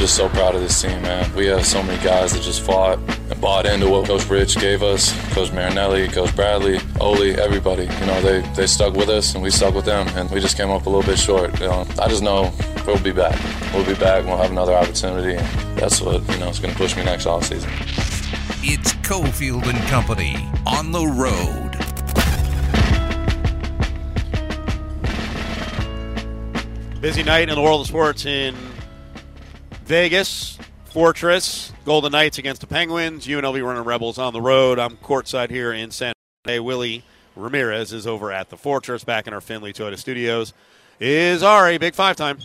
I'm just so proud of this team, man. We have so many guys that just fought and bought into what Coach Rich gave us, Coach Marinelli, Coach Bradley, Ole, everybody. You know, they stuck with us and we stuck with them, and we just came up a little bit short. You know, I just know we'll be back. We'll be back. We'll have another opportunity. And that's what, you know, is going to push me next offseason. It's Cofield and Company on the road. Busy night in the world of sports in Vegas. Fortress, Golden Knights against the Penguins. UNLV running Rebels on the road. I'm courtside here in San Jose. Willie Ramirez is over at the Fortress. Back in our Findlay Toyota studios is Ari. Big Five time.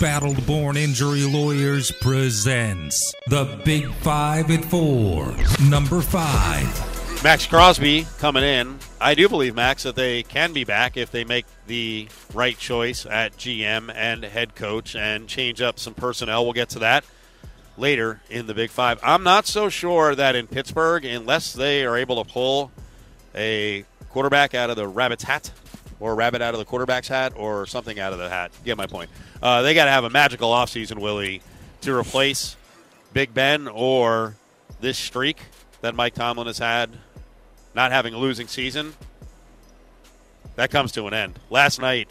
Battle-Born Injury Lawyers presents the Big Five at 4. Number 5. Max Crosby coming in. I do believe, Max, that they can be back if they make the right choice at GM and head coach and change up some personnel. We'll get to that later in the Big Five. I'm not so sure that in Pittsburgh, unless they are able to pull a quarterback out of the rabbit's hat, or a rabbit out of the quarterback's hat, or something out of the hat. Get my point. They got to have a magical offseason, Willie, to replace Big Ben or this streak that Mike Tomlin has had, not having a losing season. That comes to an end. Last night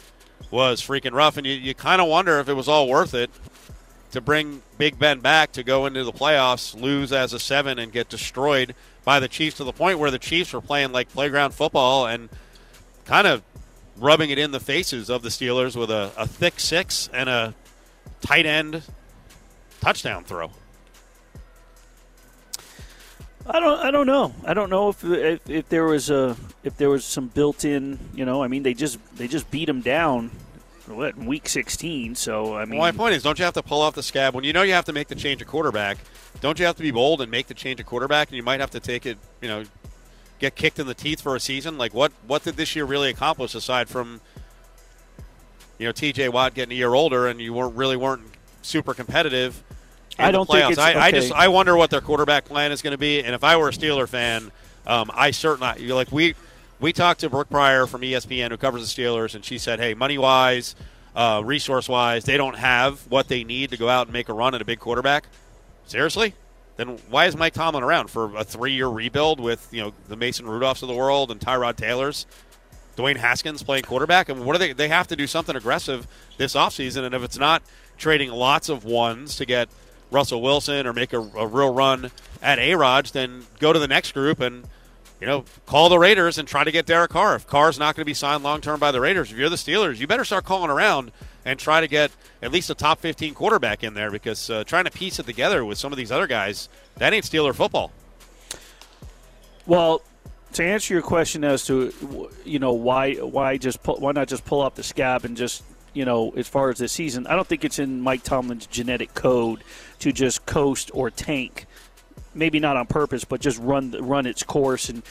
was freaking rough, and you kind of wonder if it was all worth it to bring Big Ben back to go into the playoffs, lose as a 7, and get destroyed by the Chiefs to the point where the Chiefs were playing like playground football and kind of rubbing it in the faces of the Steelers with a thick 6 and a tight end touchdown throw. I don't know. I don't know if there was some built-in, you know. I mean, they just beat them down in week 16. So I mean, well, my point is, don't you have to pull off the scab when you know you have to make the change of quarterback? Don't you have to be bold and make the change of quarterback? And you might have to take it, you know, get kicked in the teeth for a season? Like, what did this year really accomplish aside from, you know, TJ Watt getting a year older and you weren't super competitive in the playoffs? I don't think it's okay. I wonder what their quarterback plan is going to be. And if I were a Steeler fan, I certainly – like, we talked to Brooke Pryor from ESPN who covers the Steelers, and she said, hey, money-wise, resource-wise, they don't have what they need to go out and make a run at a big quarterback. Seriously? Then why is Mike Tomlin around for a 3-year rebuild with, you know, the Mason Rudolphs of the world and Tyrod Taylors, Dwayne Haskins playing quarterback? And what are they have to do something aggressive this offseason, and if it's not trading lots of ones to get Russell Wilson or make a real run at A-Rodge, then go to the next group and, you know, call the Raiders and try to get Derek Carr. If Carr's not going to be signed long-term by the Raiders, if you're the Steelers, you better start calling around and try to get at least a top 15 quarterback in there, because trying to piece it together with some of these other guys, that ain't Steeler football. Well, to answer your question as to, you know, why not just pull up the scab and just, you know, as far as this season, I don't think it's in Mike Tomlin's genetic code to just coast or tank. Maybe not on purpose, but just run its course and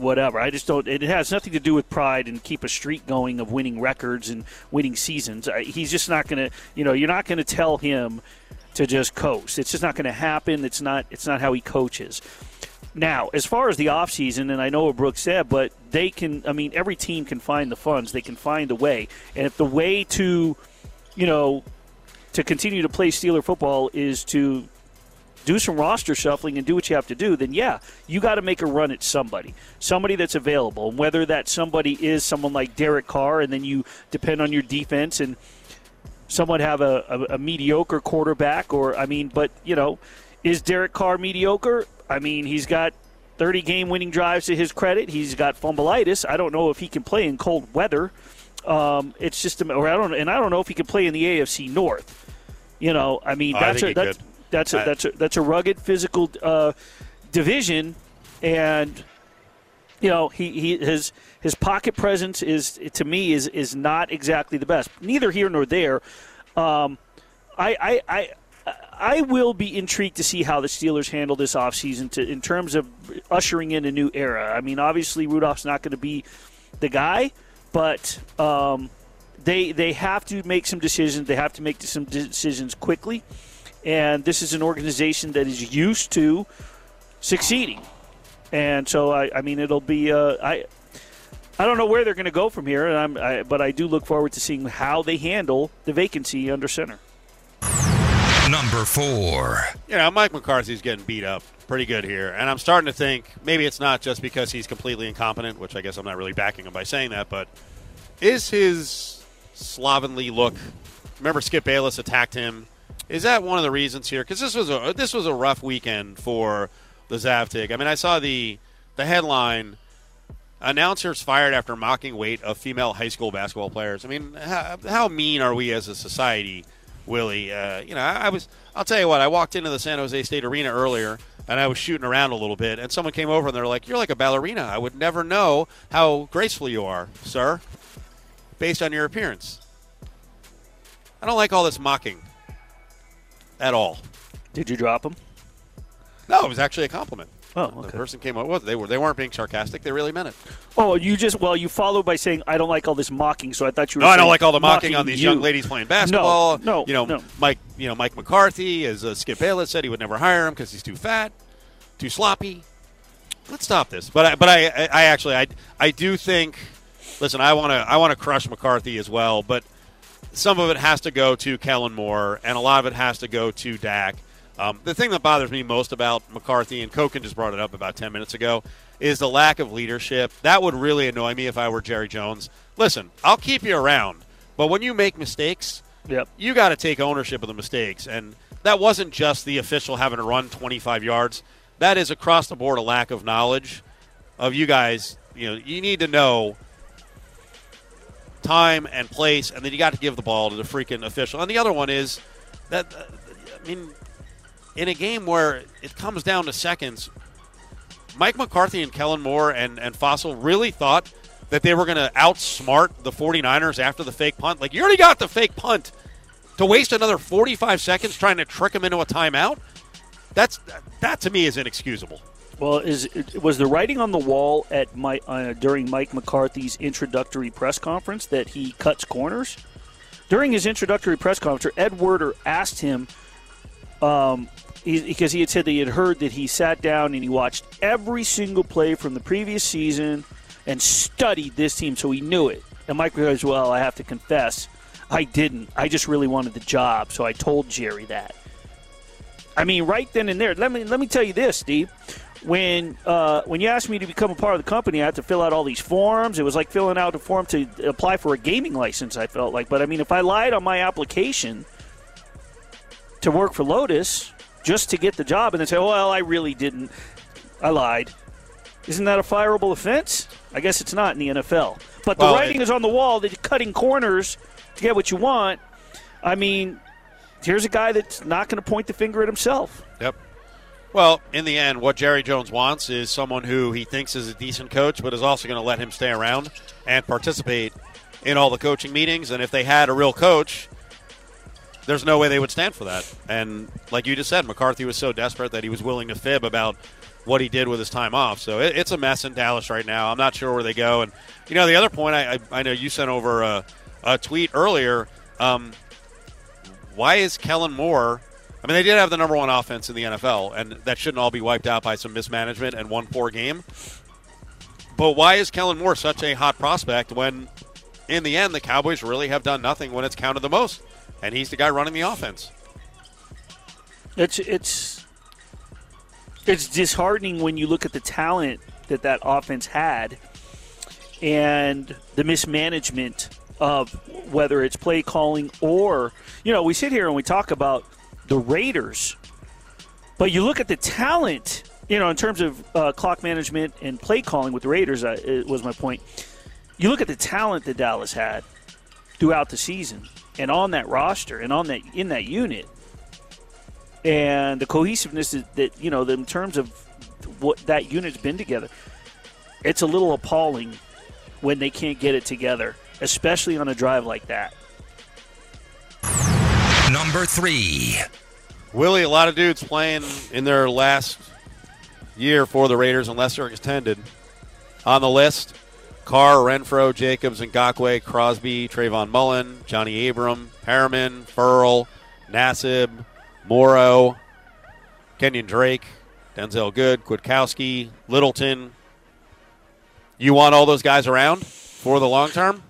whatever. I just don't. It has nothing to do with pride and keep a streak going of winning records and winning seasons. He's just not going to. You know, you're not going to tell him to just coast. It's just not going to happen. It's not how he coaches. Now, as far as the offseason, and I know what Brooke said, but they can. I mean, every team can find the funds. They can find a way. And if the way to, you know, to continue to play Steeler football is to do some roster shuffling and do what you have to do, then yeah, you got to make a run at somebody that's available. And whether that somebody is someone like Derek Carr, and then you depend on your defense and someone have a mediocre quarterback, or I mean, but you know, is Derek Carr mediocre? I mean, he's got 30 game winning drives to his credit. He's got fumbleitis. I don't know if he can play in cold weather. It's just, I don't know if he can play in the AFC North. You know, I mean, that's a rugged physical division, and you know his pocket presence is, to me, is not exactly the best. Neither here nor there. I will be intrigued to see how the Steelers handle this offseason in terms of ushering in a new era. I mean, obviously Rudolph's not going to be the guy, but they have to make some decisions. They have to make some decisions quickly. And this is an organization that is used to succeeding. And so, I mean, it'll be I don't know where they're going to go from here, and but I do look forward to seeing how they handle the vacancy under center. Number four. Yeah, Mike McCarthy's getting beat up pretty good here. And I'm starting to think maybe it's not just because he's completely incompetent, which I guess I'm not really backing him by saying that, but is his slovenly look, remember Skip Bayless attacked him, is that one of the reasons here? Because this was a rough weekend for the Zavtig. I mean, I saw the headline, announcers fired after mocking weight of female high school basketball players. I mean, how mean are we as a society, Willie? I'll tell you what, I walked into the San Jose State Arena earlier, and I was shooting around a little bit, and someone came over and they're like, "You're like a ballerina. I would never know how graceful you are, sir, based on your appearance." I don't like all this mocking at all. Did you drop him? No, it was actually a compliment. Oh, okay. The person came up with it. They weren't being sarcastic. They really meant it. Oh, you followed by saying, "I don't like all this mocking." So I thought you were saying, "No, I don't like all the mocking on these young ladies playing basketball." No, no. Mike McCarthy, as Skip Bayless said, he would never hire him because he's too fat, too sloppy. Let's stop this. But I do think. Listen, I want to crush McCarthy as well, but some of it has to go to Kellen Moore, and a lot of it has to go to Dak. The thing that bothers me most about McCarthy, and Koken just brought it up about 10 minutes ago, is the lack of leadership. That would really annoy me if I were Jerry Jones. Listen, I'll keep you around, but when you make mistakes, you got to take ownership of the mistakes. And that wasn't just the official having to run 25 yards. That is across the board a lack of knowledge of you guys. You need to know time and place, and then you got to give the ball to the freaking official. And the other one is that, in a game where it comes down to seconds, Mike McCarthy and Kellen Moore and Fossil really thought that they were going to outsmart the 49ers after the fake punt. Like, you already got the fake punt. To waste another 45 seconds trying to trick them into a timeout, that to me is inexcusable. Well, was the writing on the wall at during Mike McCarthy's introductory press conference that he cuts corners? During his introductory press conference, Ed Werder asked him, because he had said that he had heard that he sat down and he watched every single play from the previous season and studied this team, so he knew it. And Mike goes, "Well, I have to confess, I didn't. I just really wanted the job, so I told Jerry that." I mean, right then and there. Let me tell you this, Steve. When you asked me to become a part of the company, I had to fill out all these forms. It was like filling out a form to apply for a gaming license, I felt like. But, I mean, if I lied on my application to work for Lotus just to get the job and then say, "Well, I really didn't. I lied." Isn't that a fireable offense? I guess it's not in the NFL. But the writing is on the wall that you're cutting corners to get what you want. I mean, here's a guy that's not going to point the finger at himself. Yep. Well, in the end, what Jerry Jones wants is someone who he thinks is a decent coach but is also going to let him stay around and participate in all the coaching meetings. And if they had a real coach, there's no way they would stand for that. And like you just said, McCarthy was so desperate that he was willing to fib about what he did with his time off. So it's a mess in Dallas right now. I'm not sure where they go. And, the other point, I know you sent over a tweet earlier. Why is Kellen Moore – I mean, they did have the number one offense in the NFL, and that shouldn't all be wiped out by some mismanagement and one poor game. But why is Kellen Moore such a hot prospect when, in the end, the Cowboys really have done nothing when it's counted the most? And he's the guy running the offense. It's disheartening when you look at the talent that offense had and the mismanagement of whether it's play calling or, we sit here and we talk about the Raiders. But you look at the talent, in terms of clock management and play calling with the Raiders, it was my point. You look at the talent that Dallas had throughout the season. And on that roster, and in that unit, and the cohesiveness that in terms of what that unit's been together, it's a little appalling when they can't get it together, especially on a drive like that. Number three, Willie. A lot of dudes playing in their last year for the Raiders, unless they're extended. On the list: Carr, Renfro, Jacobs, Ngakwe, Crosby, Trayvon Mullen, Johnny Abram, Perriman, Ferrell, Nassib, Morrow, Kenyon Drake, Denzel Good, Kwiatkowski, Littleton. You want all those guys around for the long term?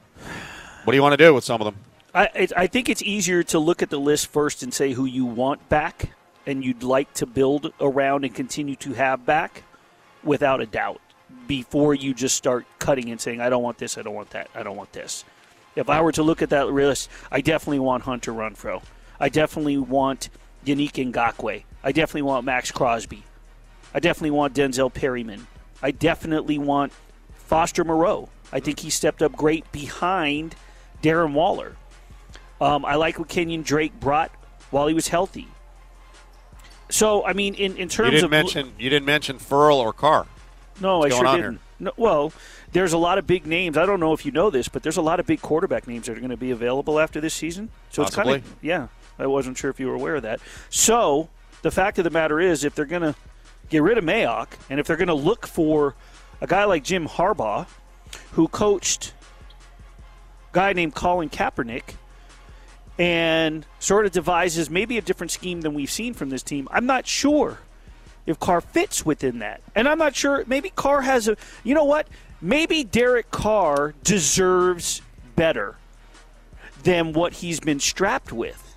What do you want to do with some of them? I think it's easier to look at the list first and say who you want back and you'd like to build around and continue to have back without a doubt before you just start cutting and saying, I don't want this, I don't want that, I don't want this. If I were to look at that list, I definitely want Hunter Renfrow. I definitely want Yannick Ngakoue. I definitely want Max Crosby. I definitely want Denzel Perryman. I definitely want Foster Moreau. I think he stepped up great behind Darren Waller. I like what Kenyon Drake brought while he was healthy. So, I mean, in terms of you didn't mention Ferrell or Carr. No, I sure didn't. No, well, there's a lot of big names. I don't know if you know this, but there's a lot of big quarterback names that are going to be available after this season. So possibly. It's kind of, yeah, I wasn't sure if you were aware of that. So the fact of the matter is, if they're going to get rid of Mayock, and if they're going to look for a guy like Jim Harbaugh, who coached a guy named Colin Kaepernick, and sort of devises maybe a different scheme than we've seen from this team. I'm not sure if Carr fits within that. And I'm not sure. Maybe Carr has a – you know what? Maybe Derek Carr deserves better than what he's been strapped with.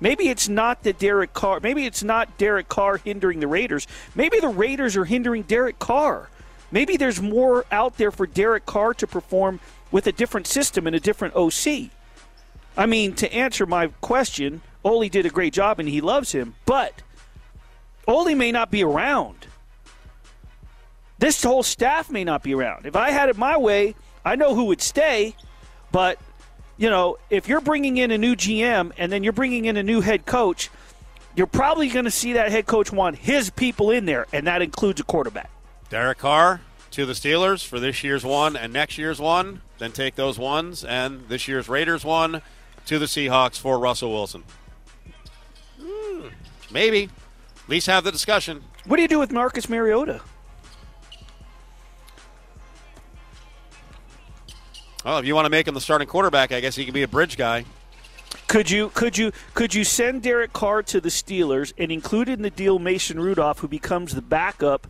Maybe it's not that Derek Carr – maybe it's not Derek Carr hindering the Raiders. Maybe the Raiders are hindering Derek Carr. Maybe there's more out there for Derek Carr to perform with a different system and a different OC. I mean, to answer my question, Ole did a great job and he loves him, but Ole may not be around. This whole staff may not be around. If I had it my way, I know who would stay, but, you know, if you're bringing in a new GM and then you're bringing in a new head coach, you're probably going to see that head coach want his people in there, and that includes a quarterback. Derek Carr to the Steelers for this year's one and next year's one, then take those ones and this year's Raiders one to the Seahawks for Russell Wilson. Maybe. At least have the discussion. What do you do with Marcus Mariota? Well, if you want to make him the starting quarterback, I guess he could be a bridge guy. Could you send Derek Carr to the Steelers and include in the deal Mason Rudolph, who becomes the backup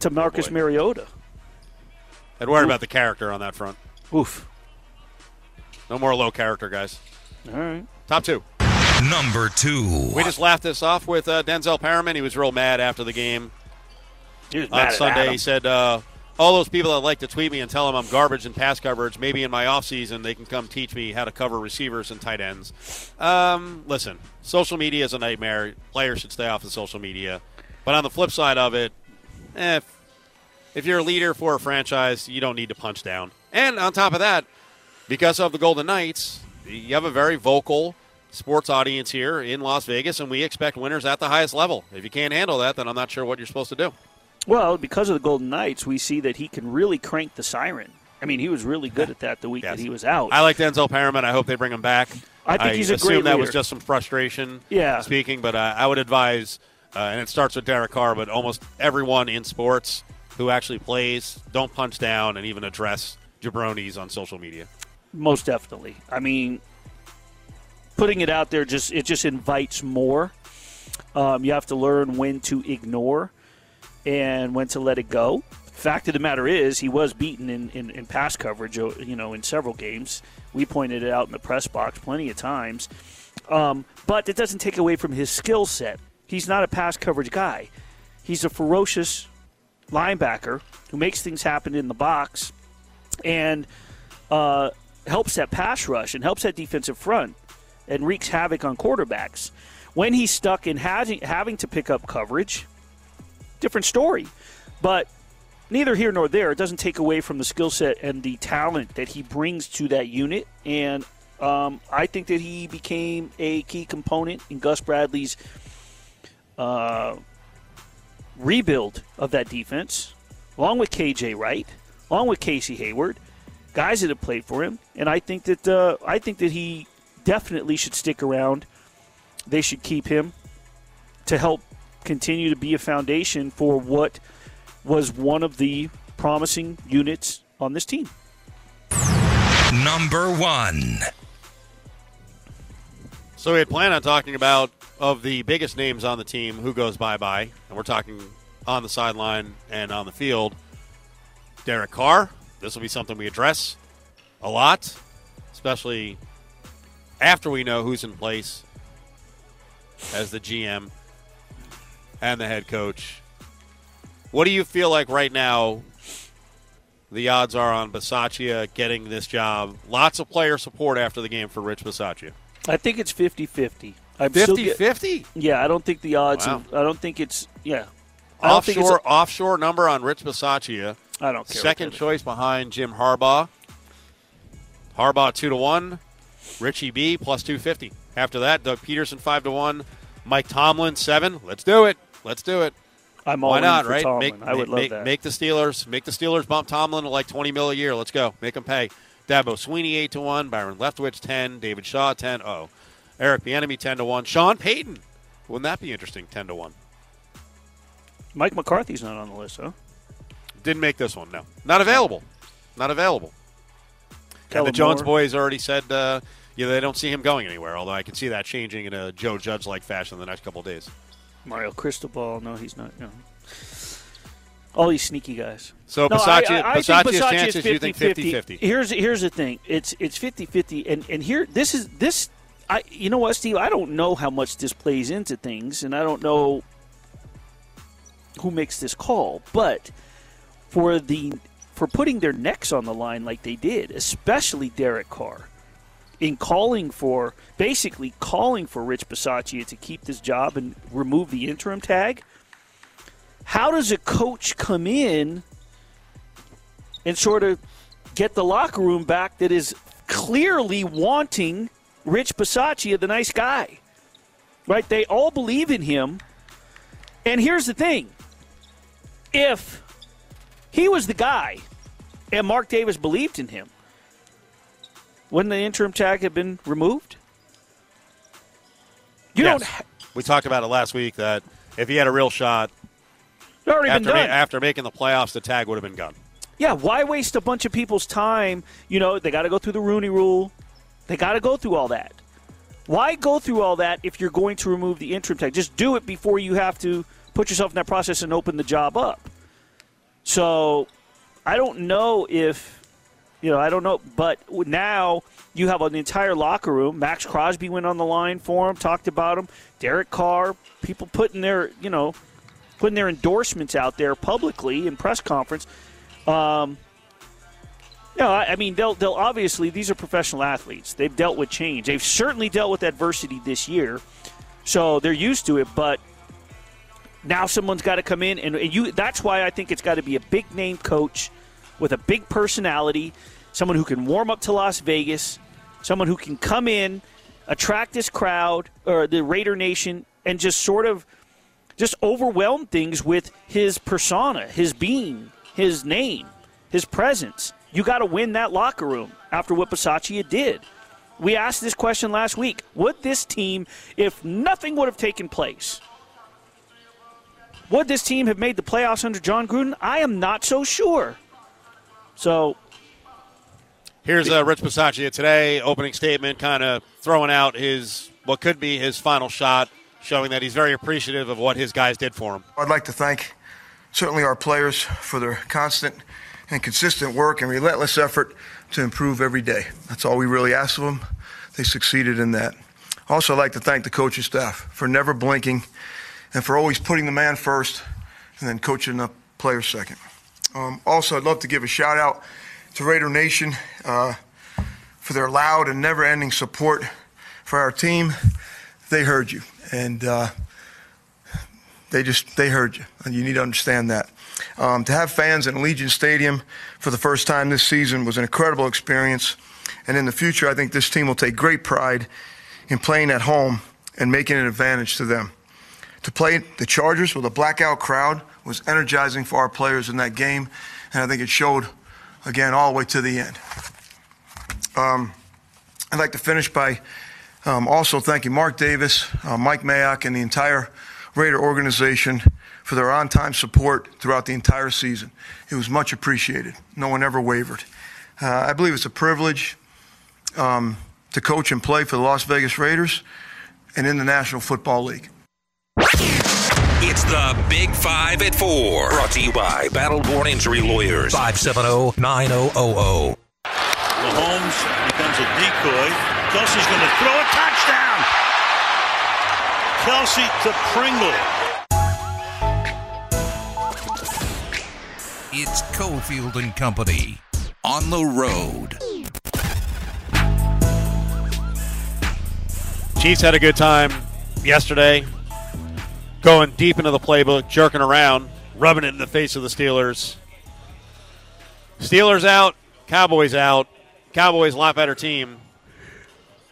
to Marcus Mariota? I'd worry about the character on that front. Oof. No more low character, guys. All right. Top two. Number two. We just laughed this off with Denzel Perryman. He was real mad after the game. He was mad on Sunday. He said, all those people that like to tweet me and tell them I'm garbage in pass coverage, maybe in my offseason they can come teach me how to cover receivers and tight ends. Listen, social media is a nightmare. Players should stay off of social media. But on the flip side of it, if you're a leader for a franchise, you don't need to punch down. And on top of that, because of the Golden Knights, you have a very vocal sports audience here in Las Vegas, and we expect winners at the highest level. If you can't handle that, then I'm not sure what you're supposed to do. Well, because of the Golden Knights, we see that he can really crank the siren. I mean, he was really good at that the week that he was out. I like Denzel Perryman. I hope they bring him back. I think he's a great leader. That was just some frustration speaking, but I would advise – and it starts with Derek Carr, but almost everyone in sports who actually plays, don't punch down and even address jabronis on social media. Most definitely. I mean, putting it out there, it just invites more. You have to learn when to ignore and when to let it go. Fact of the matter is, he was beaten in pass coverage, you know, in several games. We pointed it out in the press box plenty of times. But it doesn't take away from his skill set. He's not a pass coverage guy. He's a ferocious linebacker who makes things happen in the box and helps that pass rush and helps that defensive front and wreaks havoc on quarterbacks. When he's stuck in having to pick up coverage, different story. But neither here nor there. It doesn't take away from the skill set and the talent that he brings to that unit. And I think that he became a key component in Gus Bradley's rebuild of that defense, along with KJ Wright, along with Casey Hayward, guys that have played for him, and I think that he definitely should stick around. They should keep him to help continue to be a foundation for what was one of the promising units on this team. Number one. So we had planned on talking about of the biggest names on the team, who goes bye-bye, and we're talking on the sideline and on the field. Derek Carr, this will be something we address a lot, especially after we know who's in place as the GM and the head coach. What do you feel like right now the odds are on Bisaccia getting this job? Lots of player support after the game for Rich Bisaccia. I think it's 50-50. 50-50? Yeah, I don't think the odds. Wow. I don't think it's – yeah. Offshore number on Rich Bisaccia. I don't care. Second choice behind Jim Harbaugh. Harbaugh 2-1. Richie B +250. After that, Doug Peterson 5-1. Mike Tomlin 7. Let's do it. Let's do it. I'm all in for Tomlin. I would love that. Make the Steelers bump Tomlin to like $20 million a year. Let's go. Make them pay. Dabo Sweeney 8-1. Byron Leftwich 10. David Shaw 10. Oh, Eric Bieniemy 10-1. Sean Payton. Wouldn't that be interesting? 10-1. Mike McCarthy's not on the list, huh? Didn't make this one. No, not available. Not available. Kellen and the Jones boys already said they don't see him going anywhere. Although I can see that changing in a Joe Judge-like fashion in the next couple of days. Mario Cristobal, no, he's not. No. All these sneaky guys. So Bisaccia's chances, you think 50-50? Here's the thing. It's 50-50, and here this. You know what, Steve? I don't know how much this plays into things, and I don't know who makes this call, but for putting their necks on the line like they did, especially Derek Carr, in basically calling for Rich Bisaccia to keep this job and remove the interim tag. How does a coach come in and sort of get the locker room back that is clearly wanting Rich Bisaccia, the nice guy? Right? They all believe in him. And here's the thing. If he was the guy and Mark Davis believed in him, wouldn't the interim tag have been removed? We talked about it last week that if he had a real shot after making the playoffs, the tag would have been gone. Yeah, why waste a bunch of people's time? You know, they got to go through the Rooney Rule. They got to go through all that. Why go through all that if you're going to remove the interim tag? Just do it before you have to put yourself in that process and open the job up. So I don't know if, but now you have an entire locker room. Max Crosby went on the line for him, talked about him. Derek Carr, people putting their endorsements out there publicly in press conference. They'll obviously, these are professional athletes. They've dealt with change. They've certainly dealt with adversity this year, so they're used to it, but now someone's got to come in, and that's why I think it's got to be a big-name coach with a big personality, someone who can warm up to Las Vegas, someone who can come in, attract this crowd or the Raider Nation, and just sort of just overwhelm things with his persona, his being, his name, his presence. You got to win that locker room after what Bisaccia did. We asked this question last week. Would this team, if nothing would have taken place, would this team have made the playoffs under John Gruden? I am not so sure. So here's Rich Bisaccia today, opening statement, kind of throwing out what could be his final shot, showing that he's very appreciative of what his guys did for him. I'd like to thank certainly our players for their constant and consistent work and relentless effort to improve every day. That's all we really asked of them. They succeeded in that. Also, I'd like to thank the coaching staff for never blinking and for always putting the man first and then coaching the player second. Also, I'd love to give a shout-out to Raider Nation for their loud and never-ending support for our team. They heard you, and they heard you, and you need to understand that. To have fans in Allegiant Stadium for the first time this season was an incredible experience, and in the future I think this team will take great pride in playing at home and making an advantage to them. To play the Chargers with a blackout crowd was energizing for our players in that game, and I think it showed, again, all the way to the end. I'd like to finish by also thanking Mark Davis, Mike Mayock, and the entire Raider organization for their on-time support throughout the entire season. It was much appreciated. No one ever wavered. I believe it's a privilege to coach and play for the Las Vegas Raiders and in the National Football League. It's the Big Five at 4. Brought to you by Battleborn Injury Lawyers. 570-9000. Mahomes becomes a decoy. Kelsey's going to throw a touchdown. Kelsey to Pringle. It's Cofield and Company on the road. Chiefs had a good time yesterday, going deep into the playbook, jerking around, rubbing it in the face of the Steelers. Steelers out. Cowboys a lot better team.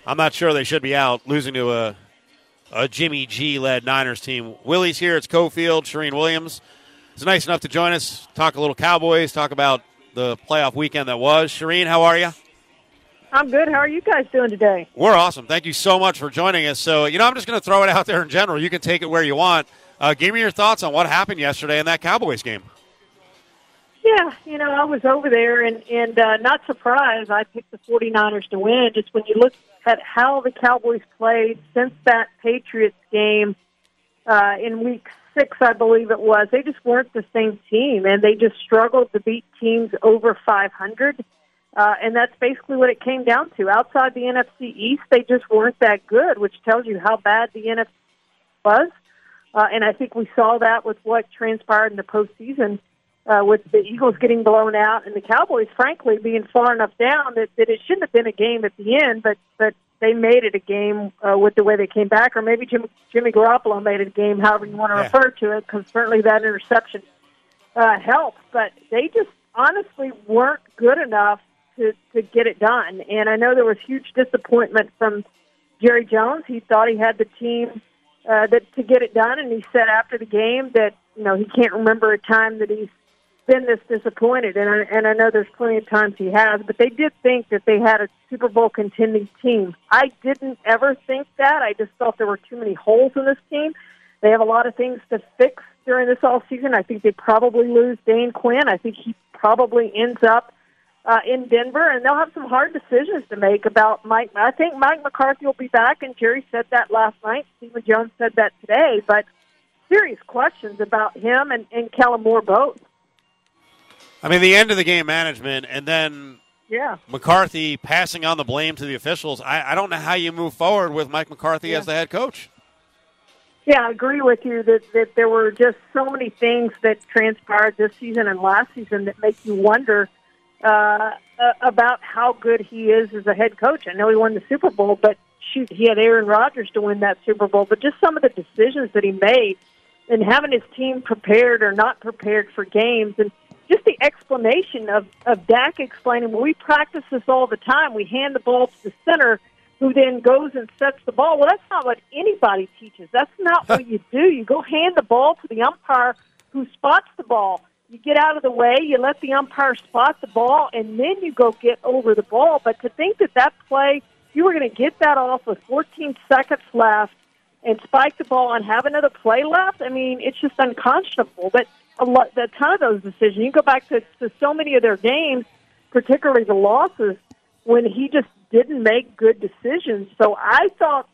I'm not sure they should be out, losing to a Jimmy G-led Niners team. Willie's here. It's Cofield, Charean Williams. It's nice enough to join us, talk a little Cowboys, talk about the playoff weekend that was. Charean, how are you? I'm good. How are you guys doing today? We're awesome. Thank you so much for joining us. So, I'm just going to throw it out there in general. You can take it where you want. Give me your thoughts on what happened yesterday in that Cowboys game. Yeah, I was over there, and not surprised. I picked the 49ers to win. Just when you look at how the Cowboys played since that Patriots game in Week 6, I believe it was, they just weren't the same team, and they just struggled to beat teams over 500. And that's basically what it came down to. Outside the NFC East, they just weren't that good, which tells you how bad the NFC was. And I think we saw that with what transpired in the postseason with the Eagles getting blown out and the Cowboys, frankly, being far enough down that it shouldn't have been a game at the end, but they made it a game with the way they came back. Or maybe Jimmy Garoppolo made it a game, however you want to refer to it, because certainly that interception helped. But they just honestly weren't good enough to get it done. And I know there was huge disappointment from Jerry Jones. He thought he had the team to get it done, and he said after the game that, he can't remember a time that he's been this disappointed. And I know there's plenty of times he has, but they did think that they had a Super Bowl contending team. I didn't ever think that. I just thought there were too many holes in this team. They have a lot of things to fix during this offseason. I think they probably lose Dane Quinn. I think he probably ends up in Denver, and they'll have some hard decisions to make about Mike. I think Mike McCarthy will be back, and Jerry said that last night. Stephen Jones said that today, but serious questions about him and Kellen Moore both. I mean, the end of the game management, and then McCarthy passing on the blame to the officials. I don't know how you move forward with Mike McCarthy as the head coach. Yeah, I agree with you that there were just so many things that transpired this season and last season that make you wonder about how good he is as a head coach. I know he won the Super Bowl, but shoot, he had Aaron Rodgers to win that Super Bowl. But just some of the decisions that he made and having his team prepared or not prepared for games, and just the explanation of Dak explaining, well, we practice this all the time. We hand the ball to the center, who then goes and sets the ball. Well, that's not what anybody teaches. That's not what you do. You go hand the ball to the umpire who spots the ball. You get out of the way, you let the umpire spot the ball, and then you go get over the ball. But to think that play, you were going to get that off with 14 seconds left and spike the ball and have another play left, I mean, it's just unconscionable. But a ton of those decisions, you go back to so many of their games, particularly the losses, when he just didn't make good decisions. So I thought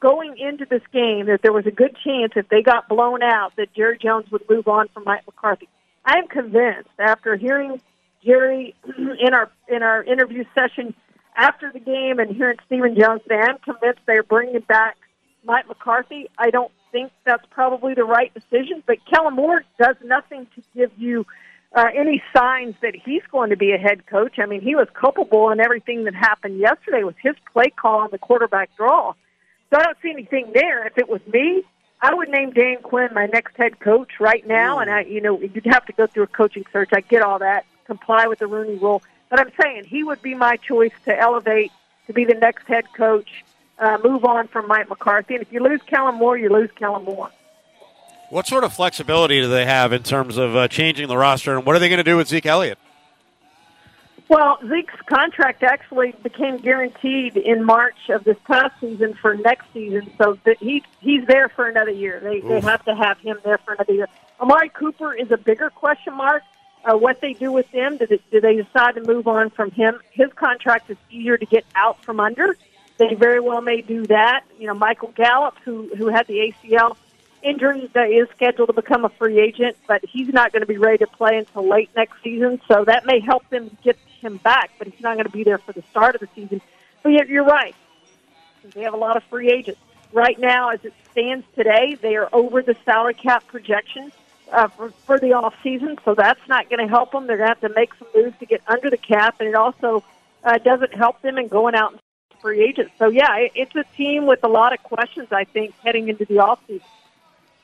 going into this game that there was a good chance if they got blown out that Jerry Jones would move on from Mike McCarthy. I'm convinced after hearing Jerry in our interview session after the game and hearing Stephen Jones today, I'm convinced they're bringing back Mike McCarthy. I don't think that's probably the right decision, but Kellen Moore does nothing to give you any signs that he's going to be a head coach. I mean, he was culpable in everything that happened yesterday with his play call on the quarterback draw. So I don't see anything there. If it was me, I would name Dan Quinn my next head coach right now, and you'd have to go through a coaching search. I get all that, comply with the Rooney Rule. But I'm saying he would be my choice to elevate to be the next head coach, move on from Mike McCarthy. And if you lose Kellen Moore, you lose Kellen Moore. What sort of flexibility do they have in terms of changing the roster, and what are they going to do with Zeke Elliott? Well, Zeke's contract actually became guaranteed in March of this past season for next season, so that he's there for another year. They have to have him there for another year. Amari Cooper is a bigger question mark. What they do with him, do they decide to move on from him? His contract is easier to get out from under. They very well may do that. Michael Gallup, who had the ACL injury, is scheduled to become a free agent, but he's not going to be ready to play until late next season, so that may help them get him back, but he's not going to be there for the start of the season. But you're right. options. They have a lot of free agents. Right now, as it stands today, they are over the salary cap projections for the offseason, so that's not going to help them. They're going to have to make some moves to get under the cap, and it also doesn't help them in going out and free agents. So, yeah, it's a team with a lot of questions, I think, heading into the offseason.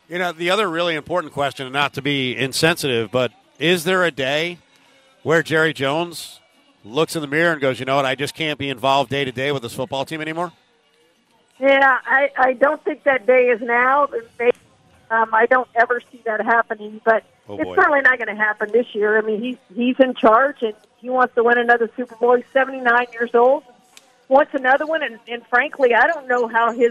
You know, the other really important question, and not to be insensitive, but is there a day where Jerry Jones looks in the mirror and goes, you know what, I just can't be involved day-to-day with this football team anymore? Yeah, I don't think that day is now. I don't ever see that happening, but it's certainly not going to happen this year. I mean, he's in charge, and he wants to win another Super Bowl. He's 79 years old. Wants another one, and frankly, I don't know how he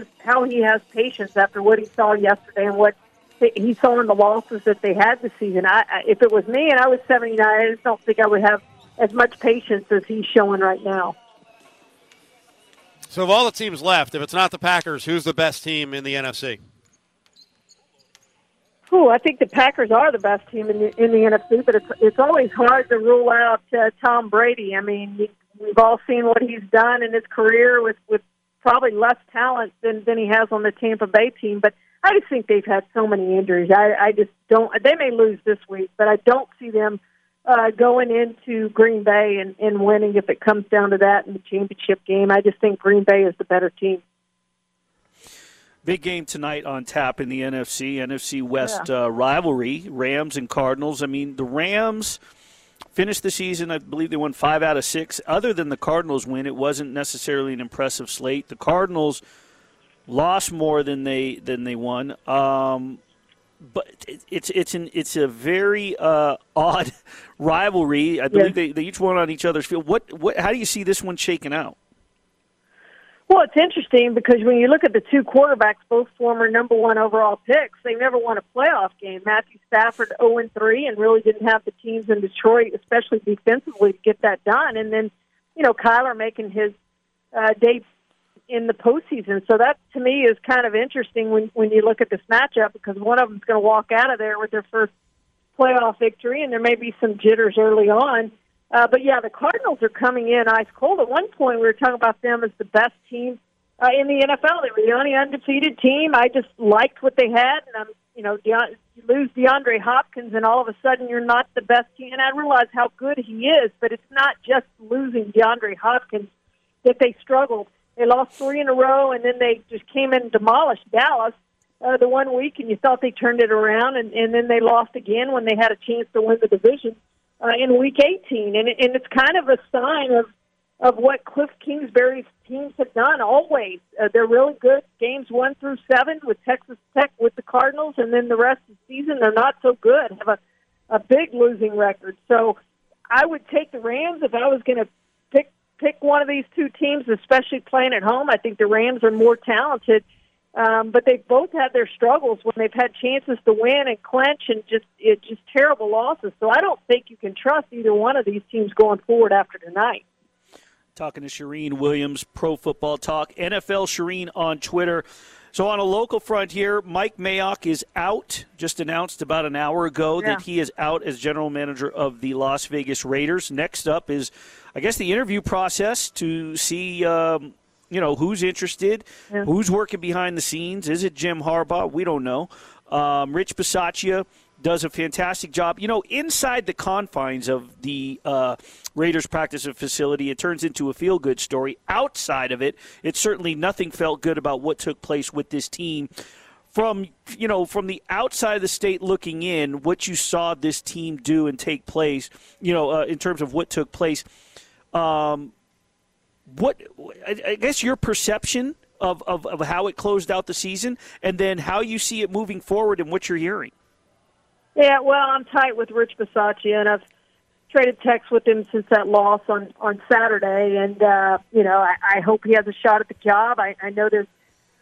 has patience after what he saw yesterday and what he saw in the losses that they had this season. If it was me and I was 79, I just don't think I would have as much patience as he's showing right now. So of all the teams left, if it's not the Packers, who's the best team in the NFC? Ooh, I think the Packers are the best team in the NFC, but it's always hard to rule out Tom Brady. I mean, we've all seen what he's done in his career with probably less talent than he has on the Tampa Bay team. But I just think they've had so many injuries. I just don't. They may lose this week, but I don't see them going into Green Bay and winning if it comes down to that in the championship game. I just think Green Bay is the better team. Big game tonight on tap in the NFC West rivalry, Rams and Cardinals. I mean, the Rams finished the season, I believe they won 5 out of 6. Other than the Cardinals win, it wasn't necessarily an impressive slate. The Cardinals lost more than they won. But it's a very odd rivalry. I believe they each won on each other's field. What? How do you see this one shaking out? Well, it's interesting because when you look at the two quarterbacks, both former number one overall picks, they never won a playoff game. Matthew Stafford 0-3 and really didn't have the teams in Detroit, especially defensively, to get that done. And then, you know, Kyler making his debut in the postseason. So that, to me, is kind of interesting when you look at this matchup because one of them's going to walk out of there with their first playoff victory, and there may be some jitters early on. But, yeah, the Cardinals are coming in ice cold. At one point, we were talking about them as the best team in the NFL. They were the only undefeated team. I just liked what they had. And, you lose DeAndre Hopkins, and all of a sudden you're not the best team. And I realize how good he is, but it's not just losing DeAndre Hopkins that they struggled. They lost 3 in a row, and then they just came in and demolished Dallas the one week, and you thought they turned it around, and then they lost again when they had a chance to win the division. In Week 18, and it's kind of a sign of what Cliff Kingsbury's teams have done always. They're really good games 1 through 7 with Texas Tech, with the Cardinals, and then the rest of the season they're not so good, have a big losing record. So I would take the Rams if I was going to pick one of these two teams, especially playing at home. I think the Rams are more talented, but they've both had their struggles when they've had chances to win and clinch and just terrible losses. So I don't think you can trust either one of these teams going forward after tonight. Talking to Charean Williams, Pro Football Talk, NFL Charean on Twitter. So on a local front here, Mike Mayock is out, just announced about an hour ago that he is out as general manager of the Las Vegas Raiders. Next up is, I guess, the interview process to see who's interested, who's working behind the scenes. Is it Jim Harbaugh? We don't know. Rich Bisaccia does a fantastic job. You know, inside the confines of the Raiders practice facility, it turns into a feel-good story. Outside of it, it's certainly nothing felt good about what took place with this team. From the outside of the state looking in, what you saw this team do and take place, in terms of what took place, what I guess your perception of how it closed out the season and then how you see it moving forward and what you're hearing. Yeah, well, I'm tight with Rich Bisaccia, and I've traded texts with him since that loss on Saturday. And, I hope he has a shot at the job. I know they're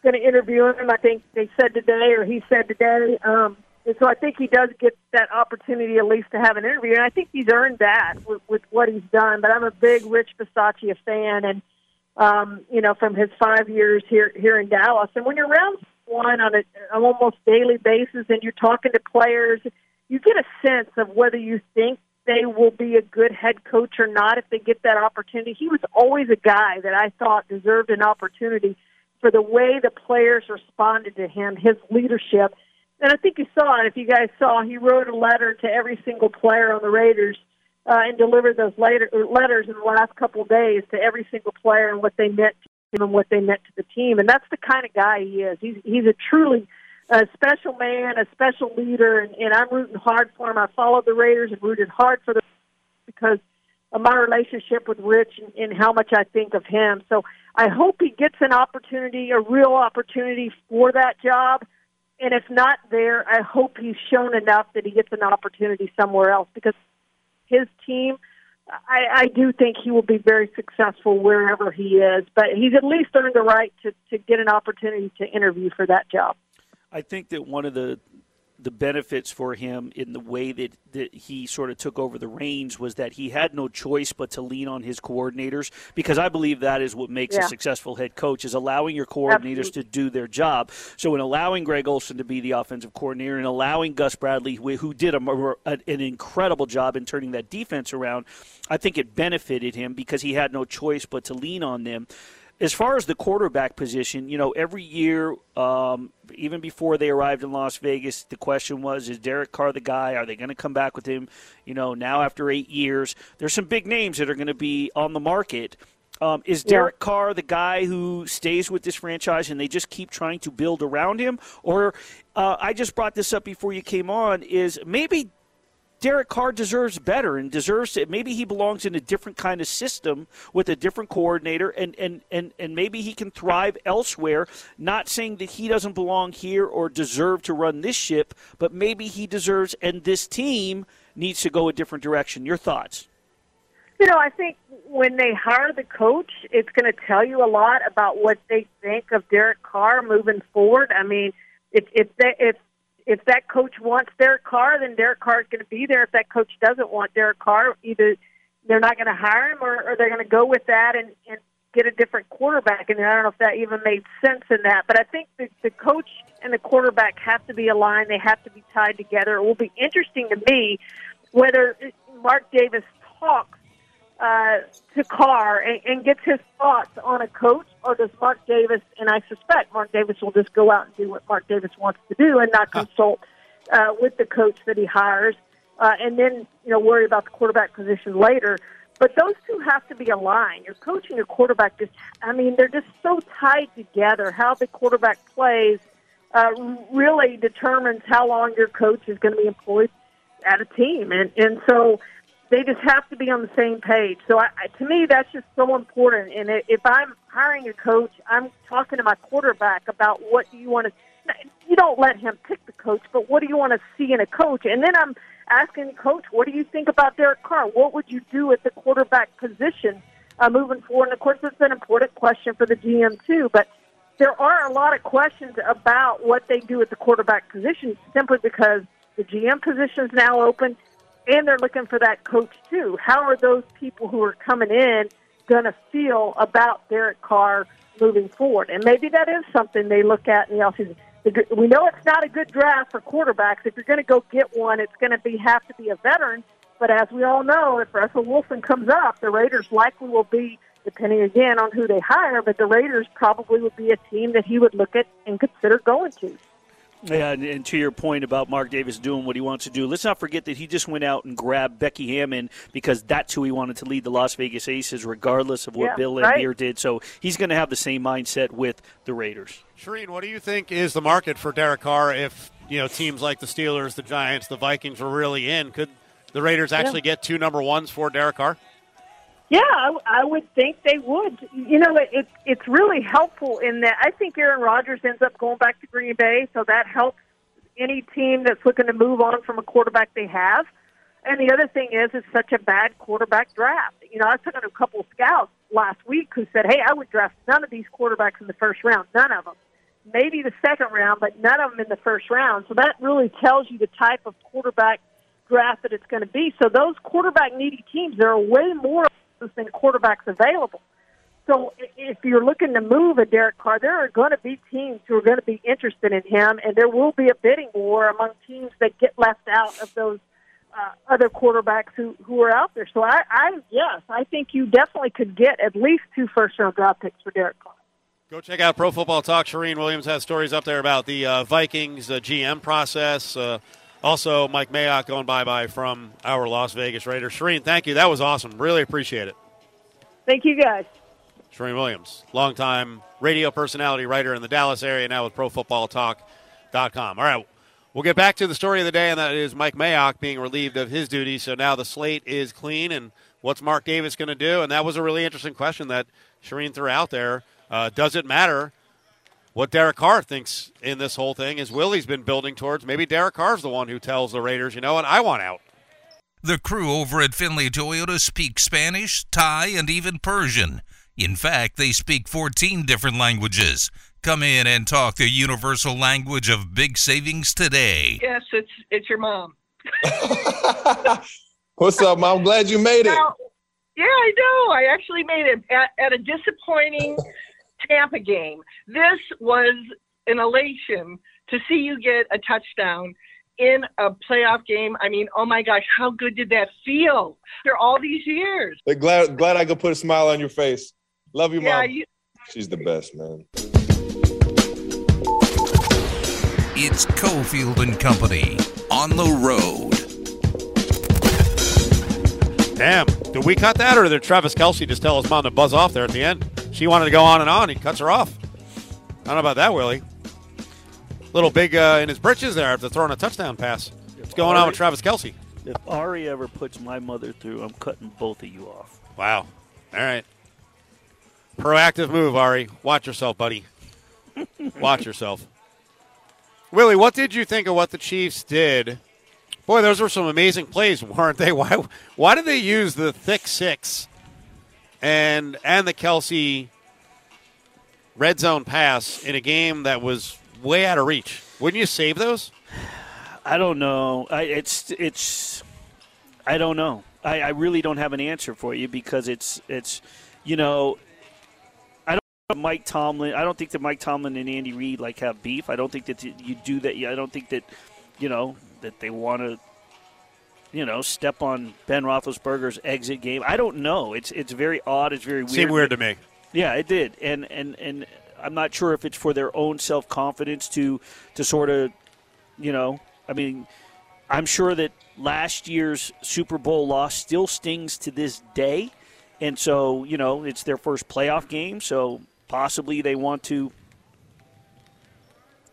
going to interview him, I think they said today, or he said today. And so I think he does get that opportunity at least to have an interview, and I think he's earned that with what he's done. But I'm a big Rich Bisaccia fan, and from his 5 years here in Dallas. And when you're around one on an almost daily basis, and you're talking to players, you get a sense of whether you think they will be a good head coach or not if they get that opportunity. He was always a guy that I thought deserved an opportunity for the way the players responded to him, his leadership. And I think you saw it. If you guys saw, he wrote a letter to every single player on the Raiders and delivered those letters in the last couple of days to every single player and what they meant to him and what they meant to the team. And that's the kind of guy he is. He's a truly special man, a special leader, and I'm rooting hard for him. I followed the Raiders and rooted hard for them because of my relationship with Rich and how much I think of him. So I hope he gets an opportunity, a real opportunity for that job. And if not there, I hope he's shown enough that he gets an opportunity somewhere else, because his team, I do think he will be very successful wherever he is. But he's at least earned the right to get an opportunity to interview for that job. I think that one of the benefits for him in the way that he sort of took over the reins was that he had no choice but to lean on his coordinators, because I believe that is what makes a successful head coach, is allowing your coordinators to do their job. So in allowing Greg Olson to be the offensive coordinator and allowing Gus Bradley, who did an incredible job in turning that defense around, I think it benefited him because he had no choice but to lean on them. As far as the quarterback position, you know, every year, even before they arrived in Las Vegas, the question was, is Derek Carr the guy? Are they going to come back with him? You know, now after 8 years, there's some big names that are going to be on the market. Is Derek Carr the guy who stays with this franchise and they just keep trying to build around him? Or I just brought this up before you came on, is maybe Derek Carr deserves better and deserves it. Maybe he belongs in a different kind of system with a different coordinator, and maybe he can thrive elsewhere. Not saying that he doesn't belong here or deserve to run this ship, but maybe he deserves, and this team needs to go a different direction. Your thoughts? You know, I think when they hire the coach, it's going to tell you a lot about what they think of Derek Carr moving forward. I mean, if that coach wants Derek Carr, then Derek Carr is going to be there. If that coach doesn't want Derek Carr, either they're not going to hire him or they're going to go with that and get a different quarterback. And I don't know if that even made sense in that. But I think the coach and the quarterback have to be aligned. They have to be tied together. It will be interesting to me whether Mark Davis talks to Carr and gets his thoughts on a coach, or does Mark Davis, and I suspect Mark Davis will just go out and do what Mark Davis wants to do and not consult with the coach that he hires, and then, you know, worry about the quarterback position later. But those two have to be aligned. Your coach and your quarterback just, I mean, they're just so tied together. How the quarterback plays really determines how long your coach is going to be employed at a team. And so they just have to be on the same page. So to me, that's just so important. And if I'm hiring a coach, I'm talking to my quarterback about what do you want to – you don't let him pick the coach, but what do you want to see in a coach? And then I'm asking the coach, what do you think about Derek Carr? What would you do at the quarterback position moving forward? And, of course, it's an important question for the GM, too. But there are a lot of questions about what they do at the quarterback position simply because the GM position is now open. And they're looking for that coach, too. How are those people who are coming in going to feel about Derek Carr moving forward? And maybe that is something they look at in the offseason. We know it's not a good draft for quarterbacks. If you're going to go get one, it's going to have to be a veteran. But as we all know, if Russell Wilson comes up, the Raiders likely will be, depending again on who they hire, but the Raiders probably would be a team that he would look at and consider going to. Yeah, and to your point about Mark Davis doing what he wants to do, let's not forget that he just went out and grabbed Becky Hammond because that's who he wanted to lead the Las Vegas Aces, regardless of what Bill Laimbeer did. So he's going to have the same mindset with the Raiders. Charean, what do you think is the market for Derek Carr if, you know, teams like the Steelers, the Giants, the Vikings were really in? Could the Raiders actually get 2 number 1s for Derek Carr? Yeah, I would think they would. You know, it's really helpful in that I think Aaron Rodgers ends up going back to Green Bay, so that helps any team that's looking to move on from a quarterback they have. And the other thing is it's such a bad quarterback draft. You know, I was talking to a couple of scouts last week who said, hey, I would draft none of these quarterbacks in the first round, none of them. Maybe the second round, but none of them in the first round. So that really tells you the type of quarterback draft that it's going to be. So those quarterback-needy teams, there are way more than quarterbacks available. So if you're looking to move a Derek Carr, there are going to be teams who are going to be interested in him, and there will be a bidding war among teams that get left out of those other quarterbacks who are out there. So I think you definitely could get at least 2 first-round draft picks for Derek Carr. Go check out Pro Football Talk. Charean Williams has stories up there about the Vikings GM process. Also, Mike Mayock going bye-bye from our Las Vegas Raiders. Charean, thank you. That was awesome. Really appreciate it. Thank you, guys. Charean Williams, longtime radio personality, writer in the Dallas area, now with ProFootballTalk.com. All right, we'll get back to the story of the day, and that is Mike Mayock being relieved of his duties. So now the slate is clean, and what's Mark Davis going to do? And that was a really interesting question that Charean threw out there. Does it matter what Derek Carr thinks in this whole thing is Willie's been building towards. Maybe Derek Carr's the one who tells the Raiders, you know what, I want out. The crew over at Findlay Toyota speak Spanish, Thai, and even Persian. In fact, they speak 14 different languages. Come in and talk the universal language of big savings today. Yes, it's your mom. What's up, Mom? I'm glad you made it. Now, yeah, I know. I actually made it at a disappointing Tampa game. This was an elation to see you get a touchdown in a playoff game. I mean, oh my gosh, how good did that feel after all these years? Glad I could put a smile on your face. Love you, Mom. She's the best, man. It's Cofield and Company on the road. Damn, did we cut that, or did Travis Kelce just tell his mom to buzz off there at the end? She wanted to go on and on. He cuts her off. I don't know about that, Willie. Little big in his britches there after throwing a touchdown pass. What's going on with Travis Kelce? If Ari ever puts my mother through, I'm cutting both of you off. Wow. All right. Proactive move, Ari. Watch yourself, buddy. Watch yourself. Willie, what did you think of what the Chiefs did? Boy, those were some amazing plays, weren't they? Why did they use the thick six and the Kelce red zone pass in a game that was way out of reach? Wouldn't you save those? I don't know. I don't know. I really don't have an answer for you because it's you know. I don't think that Mike Tomlin and Andy Reid like have beef. I don't think that you do that. I don't think that you know. That they want to, you know, step on Ben Roethlisberger's exit game. I don't know. It's very odd. It's very weird. Seemed weird to me. Yeah, it did. And I'm not sure if it's for their own self-confidence to sort of, you know, I mean, I'm sure that last year's Super Bowl loss still stings to this day. And so, you know, it's their first playoff game. So possibly they want to,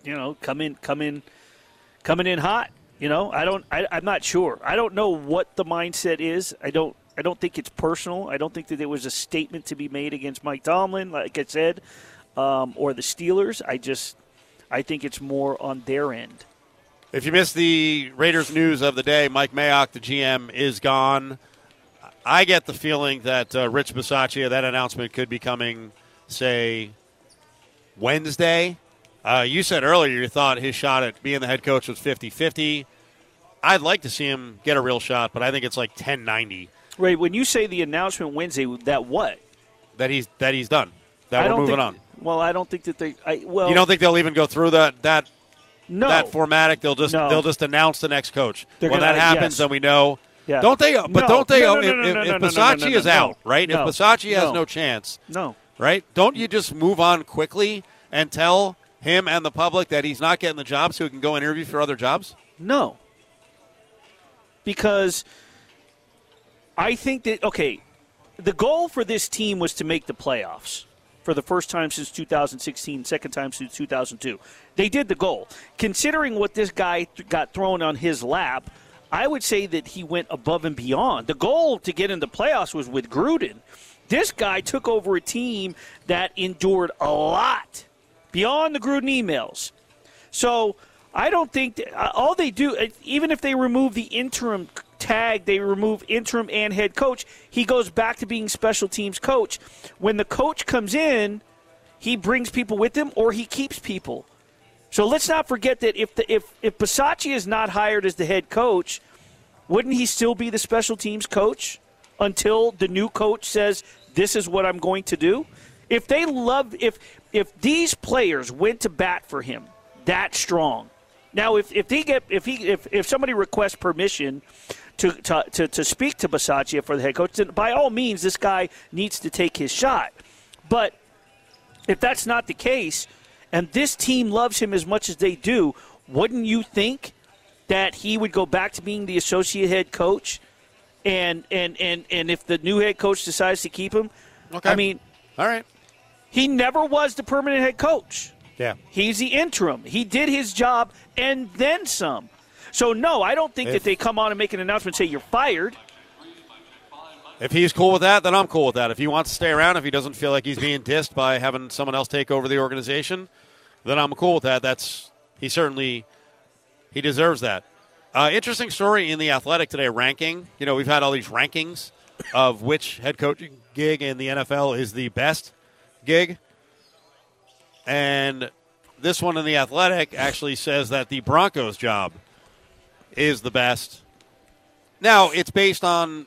you know, coming in hot. You know, I'm not sure. I don't know what the mindset is. I don't think it's personal. I don't think that there was a statement to be made against Mike Tomlin, like I said, or the Steelers. I think it's more on their end. If you missed the Raiders news of the day, Mike Mayock, the GM, is gone. I get the feeling that Rich Bisaccia, that announcement could be coming, say, Wednesday. You said earlier you thought his shot at being the head coach was 50-50. I'd like to see him get a real shot, but I think it's like 10-90. Right, when you say the announcement Wednesday, that what? That he's done. That we're moving on. Well, I don't think that they you don't think they'll even go through that formatic? They'll just announce the next coach. When that happens, yes. Then we know. Yeah. If Bisaccia is out, right? If Bisaccia has no chance. No. Right? Don't you just move on quickly and tell him and the public that he's not getting the job so he can go interview for other jobs? No. Because I think that, okay, the goal for this team was to make the playoffs for the first time since 2016, second time since 2002. They did the goal. Considering what this guy got thrown on his lap, I would say that he went above and beyond. The goal to get into playoffs was with Gruden. This guy took over a team that endured a lot beyond the Gruden emails. So I don't think all they do, even if they remove the interim tag, they remove interim and head coach, he goes back to being special teams coach. When the coach comes in, he brings people with him or he keeps people. So let's not forget that if Bisaccia is not hired as the head coach, wouldn't he still be the special teams coach until the new coach says, this is what I'm going to do? If they love, if these players went to bat for him that strong, now if somebody requests permission to speak to Bisaccia for the head coach, then by all means this guy needs to take his shot. But If that's not the case, and this team loves him as much as they do, wouldn't you think that he would go back to being the associate head coach? And if the new head coach decides to keep him, okay. I mean, all right. He never was the permanent head coach. Yeah. He's the interim. He did his job and then some. So, no, I don't think that they come on and make an announcement and say you're fired. If he's cool with that, then I'm cool with that. If he wants to stay around, if he doesn't feel like he's being dissed by having someone else take over the organization, then I'm cool with that. He deserves that. Interesting story in The Athletic today, ranking. You know, we've had all these rankings of which head coaching gig in the NFL is the best gig. And this one in The Athletic actually says that the Broncos job is the best. Now, it's based on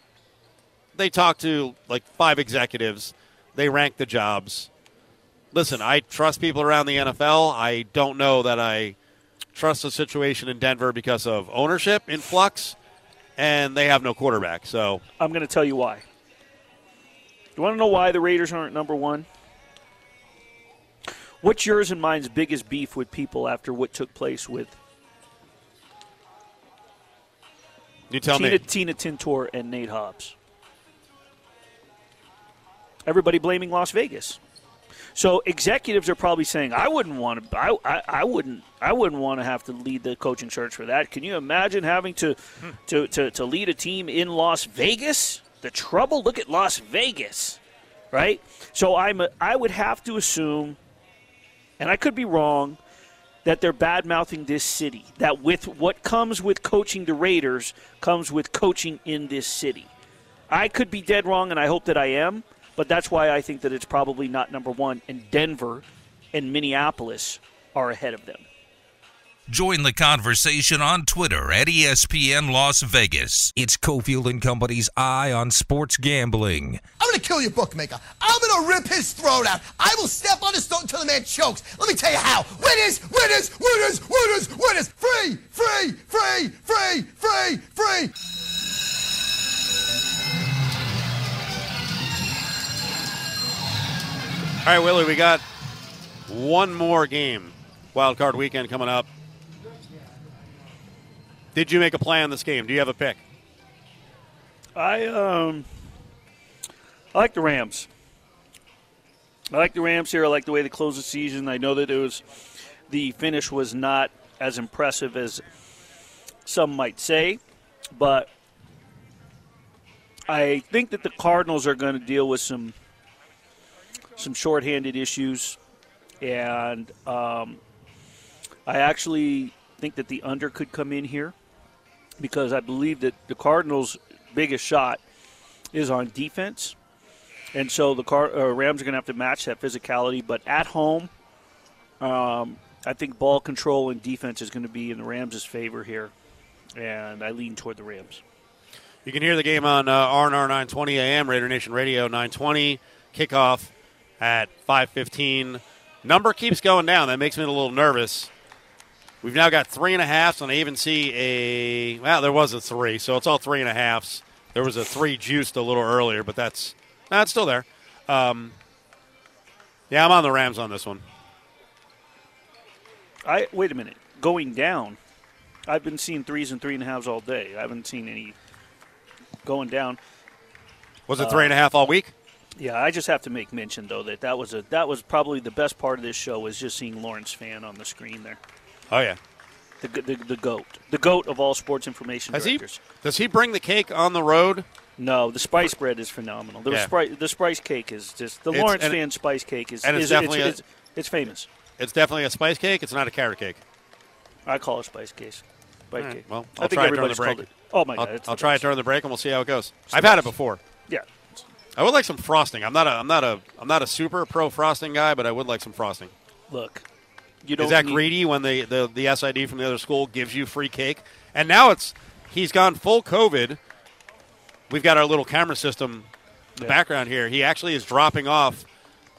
they talked to, like, 5 executives. They ranked the jobs. Listen, I trust people around the NFL. I don't know that I trust the situation in Denver because of ownership in flux, and they have no quarterback. So I'm going to tell you why. You want to know why the Raiders aren't number 1? What's yours and mine's biggest beef with people after what took place with you tell me. Tina Tintor and Nate Hobbs? Everybody blaming Las Vegas. So executives are probably saying, "I wouldn't want to have to lead the coaching search for that." Can you imagine having to lead a team in Las Vegas? The trouble. Look at Las Vegas, right? So I would have to assume, and I could be wrong, that they're bad mouthing this city. That with what comes with coaching the Raiders comes with coaching in this city. I could be dead wrong, and I hope that I am. But that's why I think that it's probably not number 1, and Denver and Minneapolis are ahead of them. Join the conversation on Twitter at ESPN Las Vegas. It's Cofield & Company's Eye on Sports Gambling. I'm going to kill your bookmaker. I'm going to rip his throat out. I will step on his throat until the man chokes. Let me tell you how. Winners, winners, winners, winners, winners. Free, free, free, free, free, free. All right, Willie, we got one more game, Wild Card Weekend coming up. Did you make a play on this game? Do you have a pick? I like the Rams. I like the Rams here. I like the way they closed the season. I know that the finish was not as impressive as some might say, but I think that the Cardinals are going to deal with some shorthanded issues, and I actually think that the under could come in here because I believe that the Cardinals' biggest shot is on defense, and so the Rams are going to have to match that physicality. But at home, I think ball control and defense is going to be in the Rams' favor here, and I lean toward the Rams. You can hear the game on R&R 920 AM, Raider Nation Radio 920, kickoff at 5:15. Number keeps going down. That makes me a little nervous. We've now got 3.5s, and I even see there was a 3, so it's all 3.5s. There was a 3 juiced a little earlier, but that's still there. I'm on the Rams on this one. Wait a minute. Going down, I've been seeing 3s and 3.5s all day. I haven't seen any going down. Was it 3.5 all week? Yeah, I just have to make mention, though, that was probably the best part of this show was just seeing Lawrence Fan on the screen there. Oh, yeah. The GOAT. The GOAT of all sports information directors. Does he bring the cake on the road? No, the spice bread is phenomenal. The spice cake is just – the Lawrence Fan spice cake is famous. It's definitely a spice cake. It's not a carrot cake. I call it spice cake. Spice cake. Well, I'll try it during the break. Oh, my God. I'll try it during the break, and we'll see how it goes. Spice. I've had it before. Yeah. I would like some frosting. I'm not a super pro frosting guy, but I would like some frosting. Look, you don't. Is that greedy when the SID from the other school gives you free cake? And now he's gone full COVID. We've got our little camera system in the background here. He actually is dropping off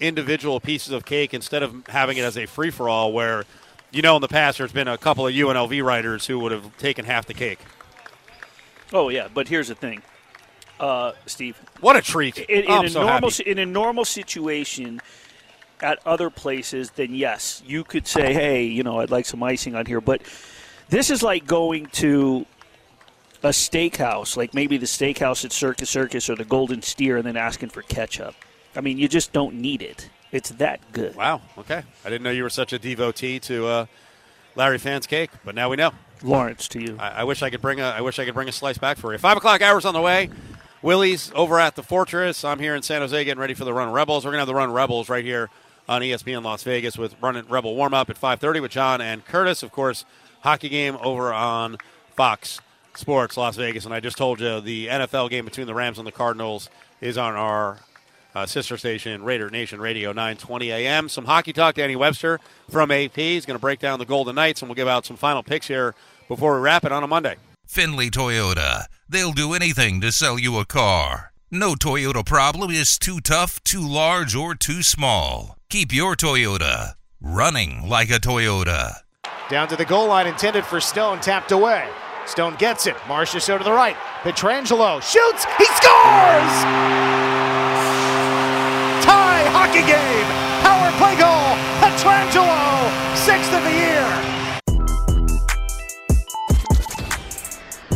individual pieces of cake instead of having it as a free for all. Where, you know, in the past there's been a couple of UNLV riders who would have taken half the cake. Oh yeah, but here's the thing. Steve, what a treat! In a normal situation, at other places, then yes, you could say, hey, you know, I'd like some icing on here. But this is like going to a steakhouse, like maybe the steakhouse at Circus Circus or the Golden Steer, and then asking for ketchup. I mean, you just don't need it. It's that good. Wow, okay. I didn't know you were such a devotee to Larry Fan's cake, but now we know. Lawrence, to you. I wish I could bring a slice back for you. 5 o'clock hours on the way. Willie's over at the Fortress. I'm here in San Jose getting ready for the Run Rebels. We're going to have the Run Rebels right here on ESPN Las Vegas with Run Rebel warm-up at 5:30 with John and Curtis. Of course, hockey game over on Fox Sports Las Vegas. And I just told you the NFL game between the Rams and the Cardinals is on our sister station, Raider Nation Radio, 9:20 a.m. Some hockey talk. Danny Webster from AP is going to break down the Golden Knights, and we'll give out some final picks here before we wrap it on a Monday. Findlay Toyota. They'll do anything to sell you a car. No Toyota problem is too tough, too large, or too small. Keep your Toyota running like a Toyota. Down to the goal line, intended for Stone, tapped away. Stone gets it. Marcia so to the right. Petrangelo shoots. He scores! Tie hockey game. Power play goal. Petrangelo, 6th of the year.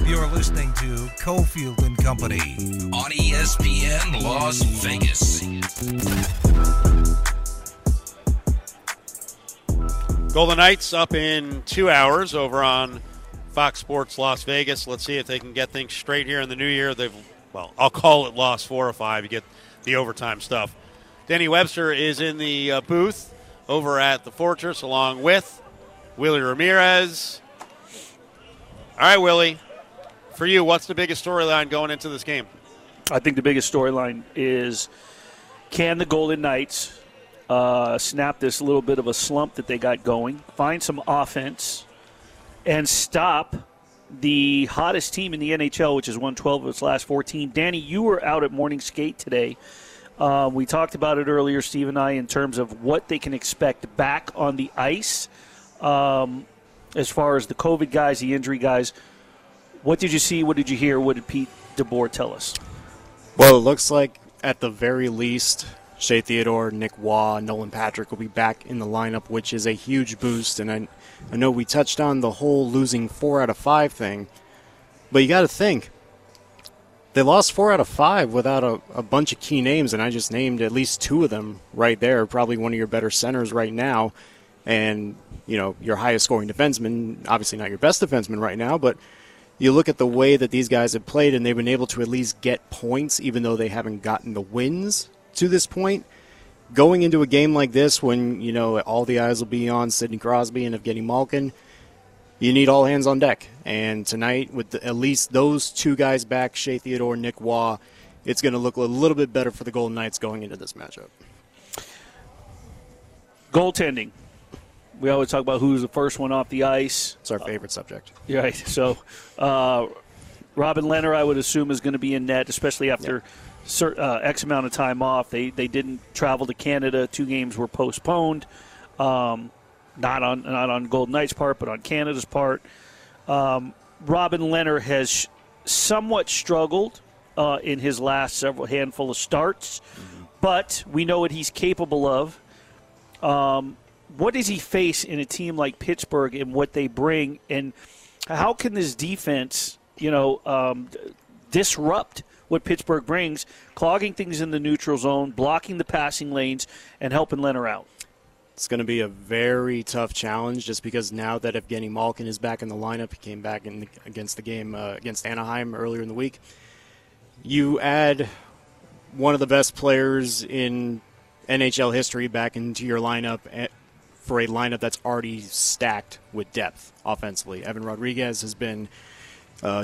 You're listening to Cofield and Company on ESPN Las Vegas. Golden Knights up in 2 hours over on Fox Sports Las Vegas. Let's see if they can get things straight here in the new year. They've, well, I'll call it lost 4 or 5. You get the overtime stuff. Danny Webster is in the booth over at the Fortress along with Willie Ramirez. All right, Willie, for you, what's the biggest storyline going into this game? I think the biggest storyline is, can the Golden Knights snap this little bit of a slump that they got going, find some offense, and stop the hottest team in the NHL, which has won 12 of its last 14. Danny, you were out at morning skate today. We talked about it earlier, Steve and I, in terms of what they can expect back on the ice. As far as the COVID guys, the injury guys, what did you see? What did you hear? What did Pete DeBoer tell us? Well, it looks like, at the very least, Shea Theodore, Nick Waugh, Nolan Patrick will be back in the lineup, which is a huge boost. And I know we touched on the whole losing 4 out of 5 thing, but you got to think. They lost 4 out of 5 without a bunch of key names, and I just named at least 2 of them right there. Probably one of your better centers right now, and you know your highest-scoring defenseman. Obviously, not your best defenseman right now, but you look at the way that these guys have played, and they've been able to at least get points, even though they haven't gotten the wins to this point. Going into a game like this, when you know all the eyes will be on Sidney Crosby and Evgeny Malkin, you need all hands on deck. And tonight, with at least those 2 guys back, Shea Theodore, Nick Waugh, it's going to look a little bit better for the Golden Knights going into this matchup. Goaltending. We always talk about who's the first one off the ice. It's our favorite subject. Right. So Robin Lehner, I would assume, is going to be in net, especially after X amount of time off. They didn't travel to Canada. 2 games were postponed. Not on Golden Knights' part, but on Canada's part. Robin Lehner has somewhat struggled in his last several handful of starts, but we know what he's capable of. What does he face in a team like Pittsburgh and what they bring, and how can this defense, disrupt what Pittsburgh brings, clogging things in the neutral zone, blocking the passing lanes, and helping Lehner out? It's going to be a very tough challenge just because now that Evgeny Malkin is back in the lineup, he came back against the game against Anaheim earlier in the week. You add one of the best players in NHL history back into your lineup for a lineup that's already stacked with depth offensively. Evan Rodriguez has been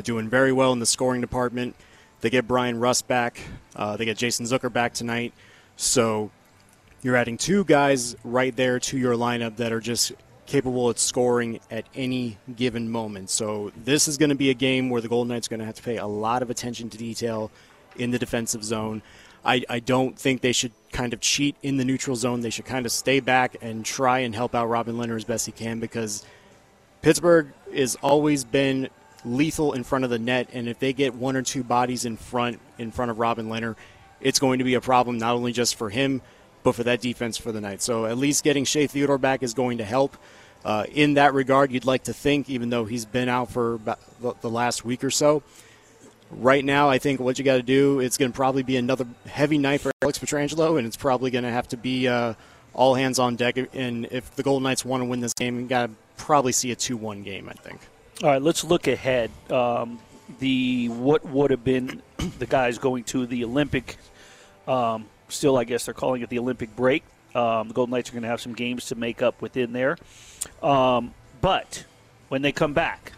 doing very well in the scoring department. They get Brian Rust back. They get Jason Zucker back tonight. So you're adding 2 guys right there to your lineup that are just capable of scoring at any given moment. So this is going to be a game where the Golden Knights are going to have to pay a lot of attention to detail in the defensive zone. I don't think they should kind of cheat in the neutral zone. They should kind of stay back and try and help out Robin Lehner as best he can, because Pittsburgh has always been lethal in front of the net, and if they get 1 or 2 bodies in front of Robin Lehner, it's going to be a problem not only just for him, but for that defense for the night. So at least getting Shea Theodore back is going to help. In that regard, you'd like to think, even though he's been out for about the last week or so. Right now, I think what you got to do, it's going to probably be another heavy night for Alex Pietrangelo, and it's probably going to have to be all hands on deck. And if the Golden Knights want to win this game, you got to probably see a 2-1 game, I think. All right, let's look ahead. What would have been the guys going to the Olympic, still I guess they're calling it the Olympic break. The Golden Knights are going to have some games to make up within there. But when they come back,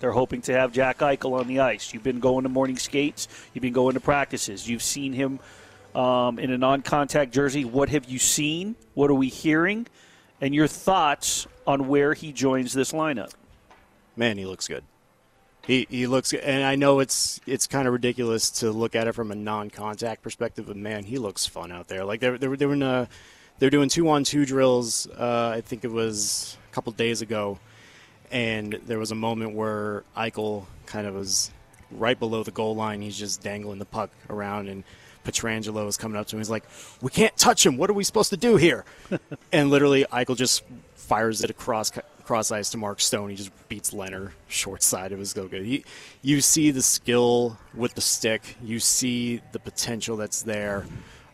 they're hoping to have Jack Eichel on the ice. You've been going to morning skates. You've been going to practices. You've seen him in a non-contact jersey. What have you seen? What are we hearing? And your thoughts on where he joins this lineup. Man, he looks good. He looks good. And I know it's kind of ridiculous to look at it from a non-contact perspective, but, man, he looks fun out there. Like, they're doing 2-on-2 drills, I think it was a couple days ago. And there was a moment where Eichel kind of was right below the goal line. He's just dangling the puck around, and Pietrangelo is coming up to him. He's like, we can't touch him. What are we supposed to do here? And literally Eichel just fires it across ice to Mark Stone. He just beats Leonard short side. It was so good. You see the skill with the stick. You see the potential that's there.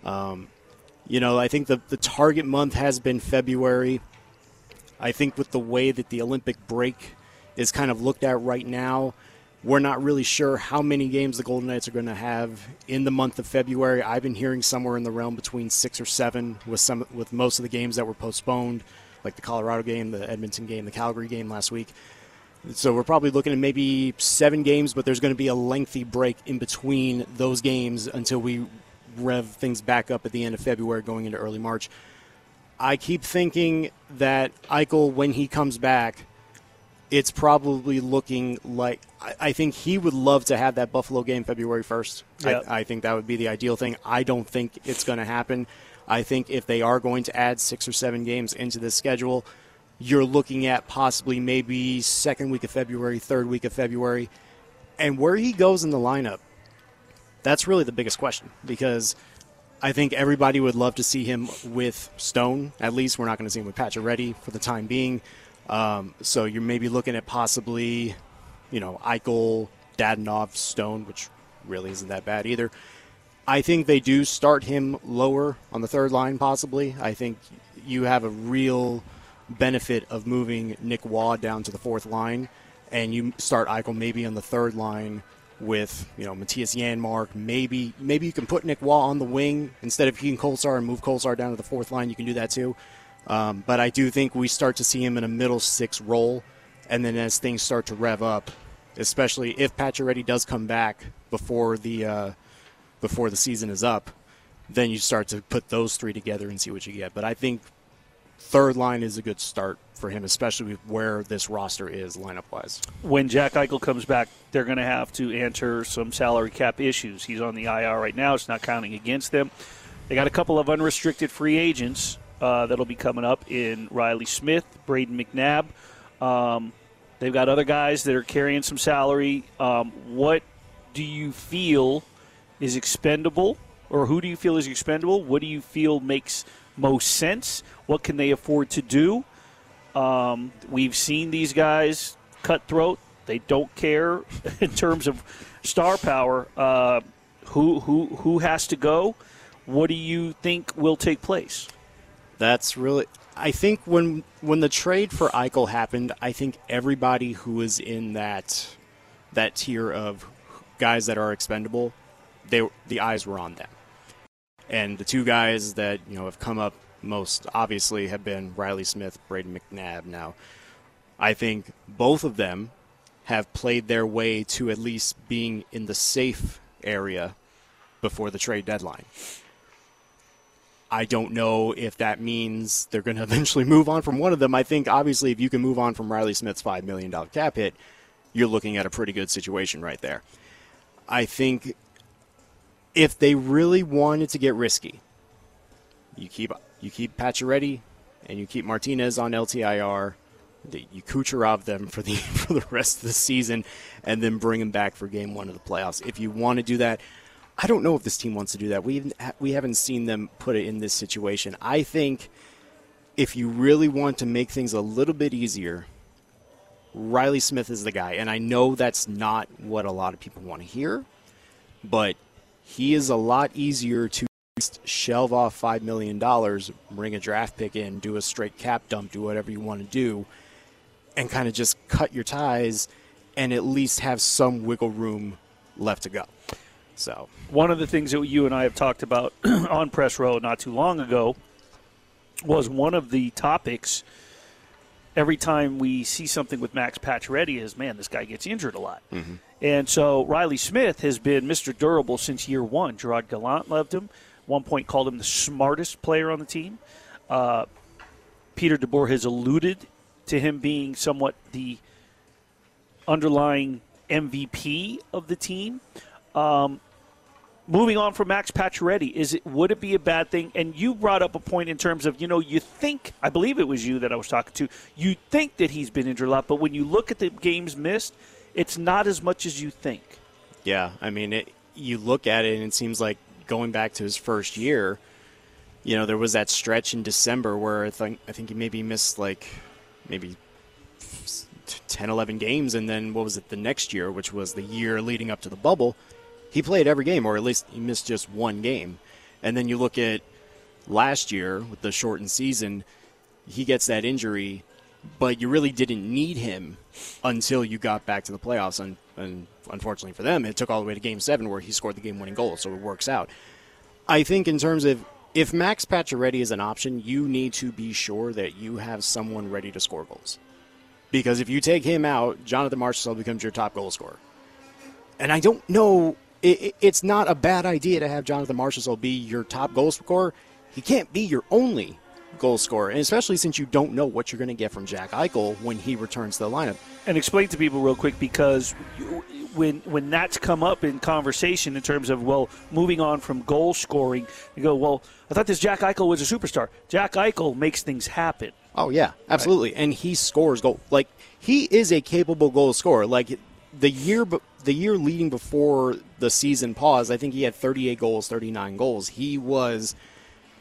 I think the target month has been February. I think with the way that the Olympic break is kind of looked at right now, we're not really sure how many games the Golden Knights are going to have in the month of February. I've been hearing somewhere in the realm between 6 or 7 with most of the games that were postponed, like the Colorado game, the Edmonton game, the Calgary game last week. So we're probably looking at maybe 7 games, but there's going to be a lengthy break in between those games until we rev things back up at the end of February going into early March. I keep thinking that Eichel, when he comes back, it's probably looking like I think he would love to have that Buffalo game February 1st. Yep. I think that would be the ideal thing. I don't think it's going to happen. I think if they are going to add 6 or 7 games into this schedule, you're looking at possibly maybe second week of February, third week of February. And where he goes in the lineup, that's really the biggest question, because – I think everybody would love to see him with Stone. At least we're not going to see him with Pacioretty for the time being. So you're maybe looking at possibly, Eichel, Dadonov, Stone, which really isn't that bad either. I think they do start him lower on the third line possibly. I think you have a real benefit of moving Nick Waugh down to the fourth line, and you start Eichel maybe on the third line with Matthias Janmark. Maybe you can put Nick Waugh on the wing instead of Keaton Kolsar and move Kolsar down to the fourth line. You can do that too. But I do think we start to see him in a middle six role, and then as things start to rev up, especially if Pacioretty does come back before the season is up, then you start to put those three together and see what you get. But I think third line is a good start for him, especially with where this roster is lineup-wise. When Jack Eichel comes back, they're going to have to answer some salary cap issues. He's on the IR right now. It's not counting against them. They got a couple of unrestricted free agents that'll be coming up in Riley Smith, Braden McNabb. They've got other guys that are carrying some salary. What do you feel is expendable, or who do you feel is expendable? What do you feel makes most sense? What can they afford to do? We've seen these guys cutthroat. They don't care in terms of star power. Who has to go? What do you think will take place? That's really, I think when the trade for Eichel happened, I think everybody who was in that tier of guys that are expendable, the eyes were on them. And the two guys that have come up most obviously have been Riley Smith, Braden McNabb. Now, I think both of them have played their way to at least being in the safe area before the trade deadline. I don't know if that means they're going to eventually move on from one of them. I think obviously if you can move on from Riley Smith's $5 million cap hit, you're looking at a pretty good situation right there. I think if they really wanted to get risky, you keep Pacioretty and you keep Martinez on LTIR, you Kucherov them for the rest of the season, and then bring them back for game 1 of the playoffs. If you want to do that, I don't know if this team wants to do that. We haven't seen them put it in this situation. I think if you really want to make things a little bit easier, Riley Smith is the guy. And I know that's not what a lot of people want to hear, but he is a lot easier to shelve off $5 million, bring a draft pick in, do a straight cap dump, do whatever you want to do, and kind of just cut your ties and at least have some wiggle room left to go. So one of the things that you and I have talked about on Press Row not too long ago was one of the topics every time we see something with Max Pacioretty is, man, this guy gets injured a lot. Mm-hmm. And so Riley Smith has been Mr. Durable since year one. Gerard Gallant loved him. One point called him the smartest player on the team. Peter DeBoer has alluded to him being somewhat the underlying MVP of the team. Moving on from Max Pacioretty, would it be a bad thing? And you brought up a point in terms of, you think, I believe it was you that I was talking to, you think that he's been injured a lot, but when you look at the games missed, it's not as much as you think. Yeah, I mean, you look at it and it seems like going back to his first year, there was that stretch in December where I think he maybe missed maybe 10, 11 games, and then what was it, the next year, which was the year leading up to the bubble, he played every game, or at least he missed just one game. And then you look at last year with the shortened season, he gets that injury, but you really didn't need him until you got back to the playoffs. And unfortunately for them, it took all the way to Game 7 where he scored the game-winning goal, so it works out. I think in terms of if Max Pacioretty is an option, you need to be sure that you have someone ready to score goals. Because if you take him out, Jonathan Marchessault becomes your top goal scorer. And I don't know... It's not a bad idea to have Jonathan Marchessault be your top goal scorer. He can't be your only goal scorer, and especially since you don't know what you're going to get from Jack Eichel when he returns to the lineup. And explain to people real quick, because when that's come up in conversation in terms of, well, moving on from goal scoring, you go, well, I thought this Jack Eichel was a superstar. Jack Eichel makes things happen. Oh, yeah, absolutely. Right. And he scores goals. He is a capable goal scorer. The year leading before the season paused, I think he had 38 goals, 39 goals. He was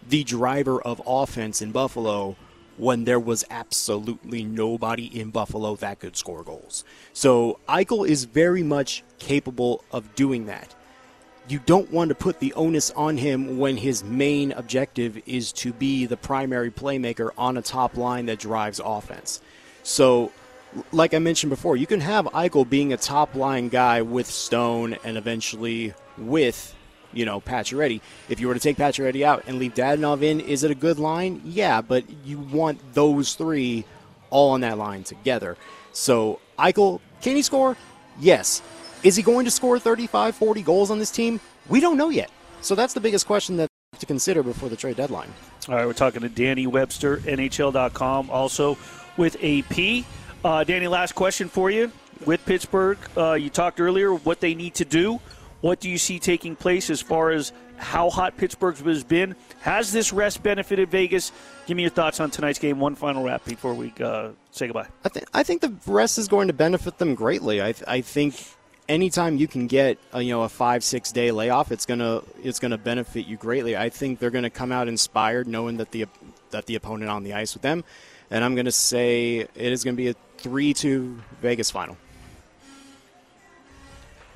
the driver of offense in Buffalo when there was absolutely nobody in Buffalo that could score goals. So Eichel is very much capable of doing that. You don't want to put the onus on him when his main objective is to be the primary playmaker on a top line that drives offense. So... like I mentioned before, you can have Eichel being a top-line guy with Stone and eventually with, Pacioretty. If you were to take Pacioretty out and leave Dadonov in, is it a good line? Yeah, but you want those three all on that line together. So Eichel, can he score? Yes. Is he going to score 35, 40 goals on this team? We don't know yet. So that's the biggest question that we have to consider before the trade deadline. All right, we're talking to Danny Webster, NHL.com, also with AP. Danny, last question for you. With Pittsburgh, you talked earlier what they need to do. What do you see taking place as far as how hot Pittsburgh has been? Has this rest benefited Vegas? Give me your thoughts on tonight's game. One final wrap before we say goodbye. I think the rest is going to benefit them greatly. I think anytime you can get a 5-6 day layoff, it's gonna benefit you greatly. I think they're gonna come out inspired, knowing that the opponent on the ice with them. And I'm going to say it is going to be a 3-2 Vegas final.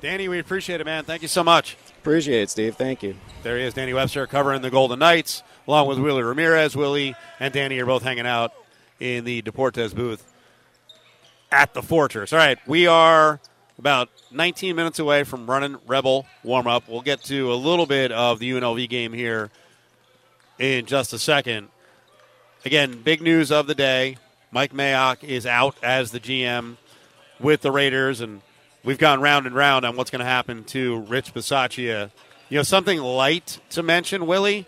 Danny, we appreciate it, man. Thank you so much. Appreciate it, Steve. Thank you. There he is, Danny Webster, covering the Golden Knights, along with Willie Ramirez. Willie and Danny are both hanging out in the Deportes booth at the Fortress. All right, we are about 19 minutes away from running Rebel warm-up. We'll get to a little bit of the UNLV game here in just a second. Again, big news of the day. Mike Mayock is out as the GM with the Raiders, and we've gone round and round on what's going to happen to Rich Bisaccia. Something light to mention, Willie,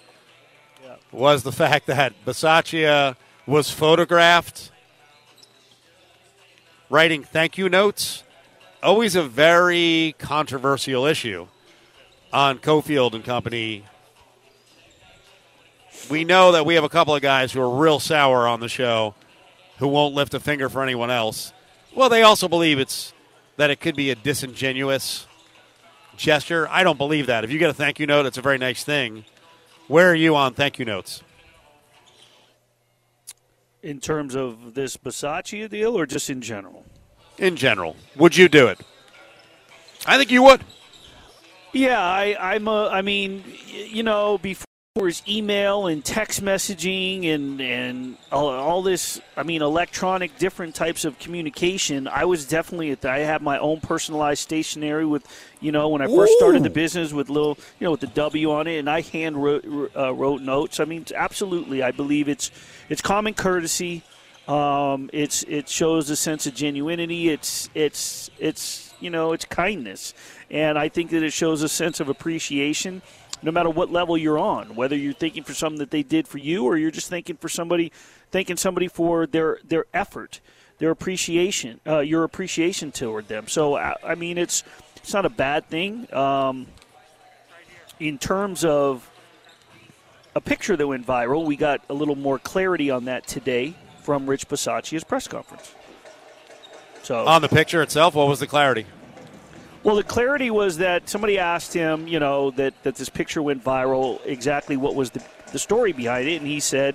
was the fact that Bisaccia was photographed writing thank you notes. Always a very controversial issue on Cofield and Company. We know that we have a couple of guys who are real sour on the show who won't lift a finger for anyone else. Well, they also believe that it could be a disingenuous gesture. I don't believe that. If you get a thank you note, it's a very nice thing. Where are you on thank you notes? In terms of this Bisaccia deal or just in general? In general. Would you do it? I think you would. Yeah, I mean, before it was email and text messaging and all this, I mean, electronic different types of communication, I was definitely at that. I had my own personalized stationery with, you know, when I first started the business with little, you know, with the W on it, and I hand wrote notes. I mean, absolutely, I believe it's common courtesy. It shows a sense of genuinity. It's kindness, and I think that it shows a sense of appreciation, no matter what level you're on, whether you're thinking for something that they did for you, or you're just thanking somebody for their effort, their appreciation, your appreciation toward them. So I mean, it's not a bad thing. In terms of a picture that went viral, we got a little more clarity on that today from Rich Bisaccia's press conference. So on the picture itself, what was the clarity? Well, the clarity was that somebody asked him, you know, that this picture went viral, exactly what was the story behind it, and he said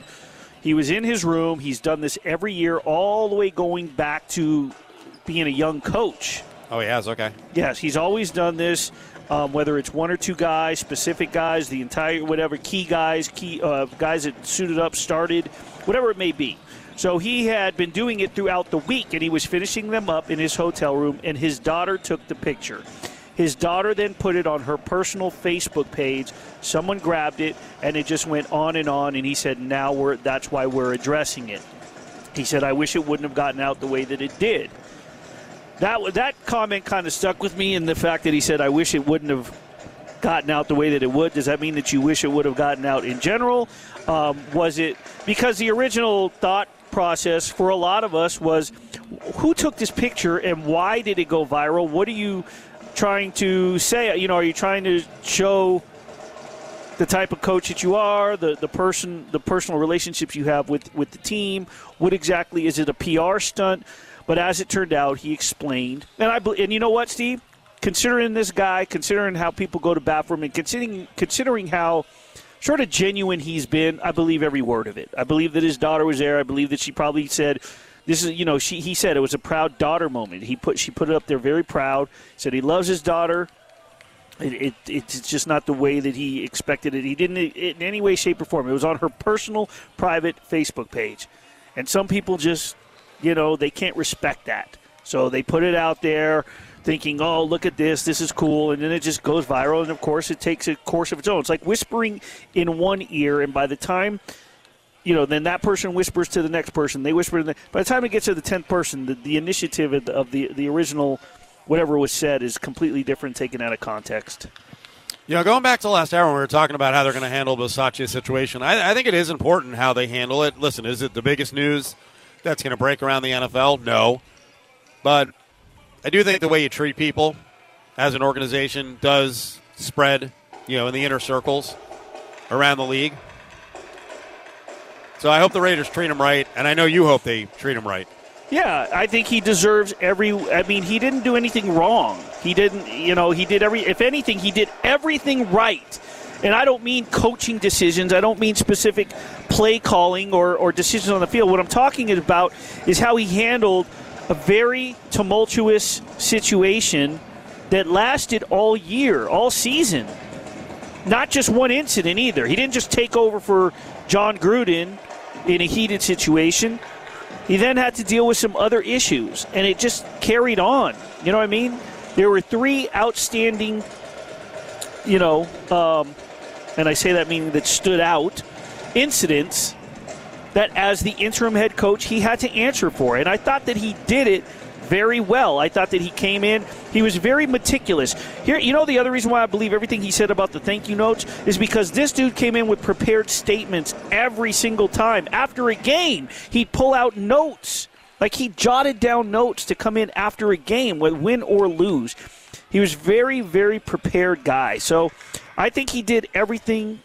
he was in his room. He's done this every year, all the way going back to being a young coach. Oh, he has? Okay. Yes, he's always done this, whether it's one or two guys, specific guys, the entire whatever, key guys that suited up, started, whatever it may be. So he had been doing it throughout the week, and he was finishing them up in his hotel room, and his daughter took the picture. His daughter then put it on her personal Facebook page. Someone grabbed it, and it just went on, and he said, now that's why we're addressing it. He said, I wish it wouldn't have gotten out the way that it did. That comment kind of stuck with me, and the fact that he said, I wish it wouldn't have gotten out the way that it would. Does that mean that you wish it would have gotten out in general? Was it because the original thought process for a lot of us was, who took this picture and why did it go viral? What are you trying to say? You know, are you trying to show the type of coach that you are, the personal relationships you have with the team? What exactly is it, a PR stunt? But as it turned out, he explained, and you know what, Steve, considering this guy, considering how people go to bat for him, and considering how sort of genuine he's been, I believe every word of it. I believe that his daughter was there. I believe that she probably said, "This is," you know. He said it was a proud daughter moment. She put it up there, very proud. Said he loves his daughter. It's just not the way that he expected it. He didn't in any way, shape, or form. It was on her personal, private Facebook page, and some people just, you know, they can't respect that. So they put it out there, thinking, oh, look at this, this is cool, and then it just goes viral, and of course it takes a course of its own. It's like whispering in one ear, and by the time, you know, then that person whispers to the next person, they whisper to the next. By the time it gets to the 10th person, the initiative of the original, whatever was said, is completely different, taken out of context. You know, going back to last hour when we were talking about how they're going to handle Bisaccia's situation, I think it is important how they handle it. Listen, is it the biggest news that's going to break around the NFL? No. But I do think the way you treat people as an organization does spread, you know, in the inner circles around the league. So I hope the Raiders treat him right, and I know you hope they treat him right. Yeah, I think he deserves I mean, he didn't do anything wrong. He didn't, you know, if anything, he did everything right. And I don't mean coaching decisions. I don't mean specific play calling or decisions on the field. What I'm talking about is how he handled a very tumultuous situation that lasted all year, all season. Not just one incident either. He didn't just take over for John Gruden in a heated situation. He then had to deal with some other issues, and it just carried on. You know what I mean? There were three outstanding, you know, and I say that meaning that stood out, incidents that as the interim head coach he had to answer for. And I thought that he did it very well. I thought that he came in, he was very meticulous. Here, you know, the other reason why I believe everything he said about the thank you notes is because this dude came in with prepared statements every single time. After a game, he'd pull out notes. Like, he jotted down notes to come in after a game, win or lose. He was very, very prepared guy. So I think he did everything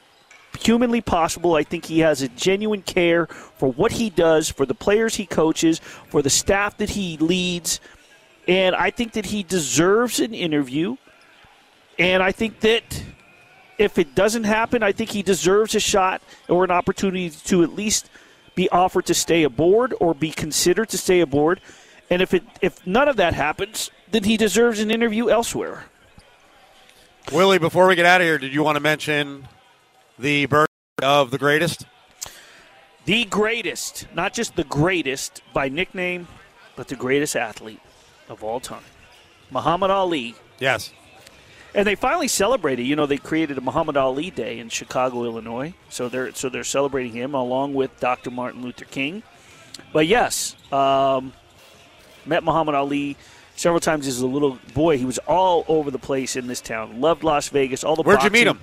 humanly possible. I think he has a genuine care for what he does, for the players he coaches, for the staff that he leads, and I think that he deserves an interview. And I think that if it doesn't happen, I think he deserves a shot or an opportunity to at least be offered to stay aboard or be considered to stay aboard. And if none of that happens, then he deserves an interview elsewhere. Willie, before we get out of here, did you want to mention the bird of the greatest? The greatest, not just the greatest by nickname, but the greatest athlete of all time, Muhammad Ali. Yes. And they finally celebrated. You know, they created a Muhammad Ali Day in Chicago, Illinois. So they're celebrating him along with Dr. Martin Luther King. But yes, met Muhammad Ali several times as a little boy. He was all over the place in this town. Loved Las Vegas. All the Where'd boxing. You meet him?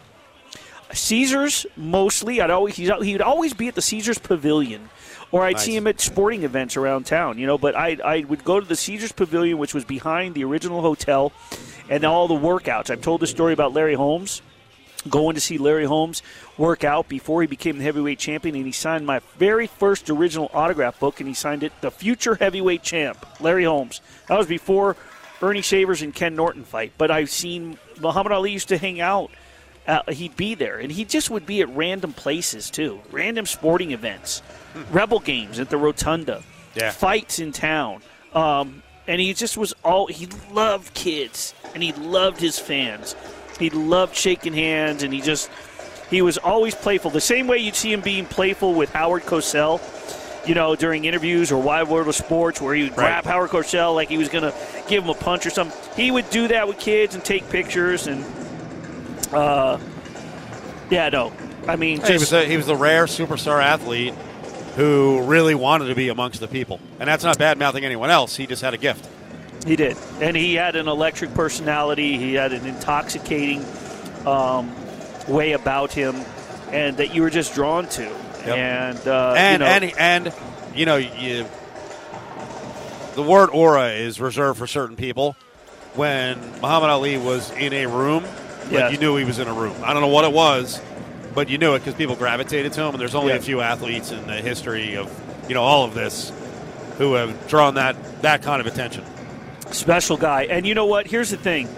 Caesars mostly. He would always be at the Caesars Pavilion, or I'd see him at sporting events around town. You know, but I would go to the Caesars Pavilion, which was behind the original hotel, and all the workouts. I've told the story about Larry Holmes, going to see Larry Holmes work out before he became the heavyweight champion, and he signed my very first original autograph book, and he signed it, "The Future Heavyweight Champ, Larry Holmes." That was before Ernie Shavers and Ken Norton fight. But I've seen Muhammad Ali used to hang out. He'd be there, and he just would be at random places too, random sporting events, Rebel games at the Rotunda, fights in town, and he just was all. He loved kids, and he loved his fans. He loved shaking hands, and he was always playful. The same way you'd see him being playful with Howard Cosell, you know, during interviews or Wide World of Sports, where he would grab Howard Cosell like he was going to give him a punch or something. He would do that with kids and take pictures and. He was the rare superstar athlete who really wanted to be amongst the people. And that's not bad-mouthing anyone else. He just had a gift. He did. And he had an electric personality. He had an intoxicating way about him, and that you were just drawn to. Yep. The word aura is reserved for certain people. When Muhammad Ali was in a room, you knew he was in a room. I don't know what it was, but you knew it because people gravitated to him. And there's only a few athletes in the history of, you know, all of this who have drawn that kind of attention. Special guy. And you know what? Here's the thing.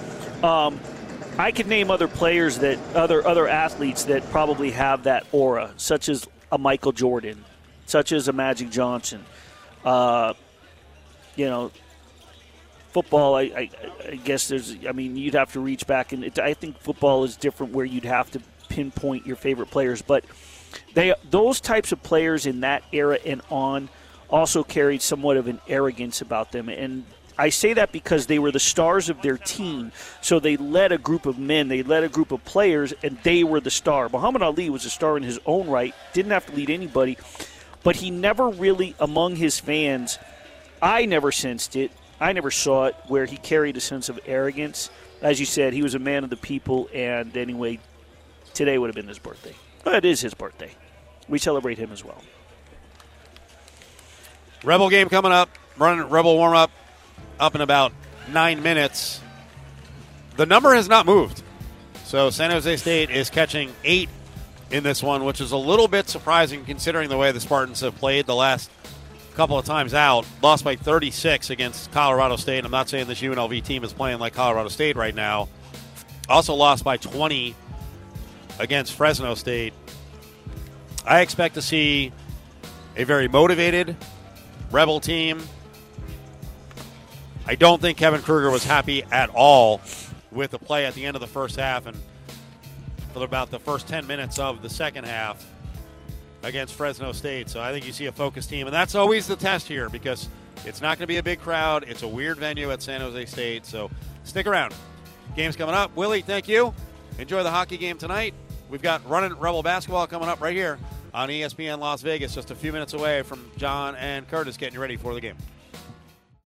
I could name other players that other athletes that probably have that aura, such as a Michael Jordan, such as a Magic Johnson. Football, I guess you'd have to reach back, and I think football is different where you'd have to pinpoint your favorite players. But those types of players in that era and on also carried somewhat of an arrogance about them. And I say that because they were the stars of their team, so they led a group of men, they led a group of players, and they were the star. Muhammad Ali was a star in his own right, didn't have to lead anybody, but he never really, among his fans, I never sensed it. I never saw it where he carried a sense of arrogance. As you said, he was a man of the people, and anyway, today would have been his birthday. Well, it is his birthday. We celebrate him as well. Rebel game coming up. Running Rebel warm-up up in about 9 minutes. The number has not moved. So San Jose State is catching 8 in this one, which is a little bit surprising considering the way the Spartans have played the last couple of times out, lost by 36 against Colorado State. And I'm not saying this UNLV team is playing like Colorado State right now. Also lost by 20 against Fresno State. I expect to see a very motivated Rebel team. I don't think Kevin Kruger was happy at all with the play at the end of the first half and for about the first 10 minutes of the second half against Fresno State. So I think you see a focused team, and that's always the test here because it's not going to be a big crowd. It's a weird venue at San Jose State, so stick around. Game's coming up. Willie, thank you. Enjoy the hockey game tonight. We've got Runnin' Rebel Basketball coming up right here on ESPN Las Vegas, just a few minutes away from John and Curtis getting you ready for the game.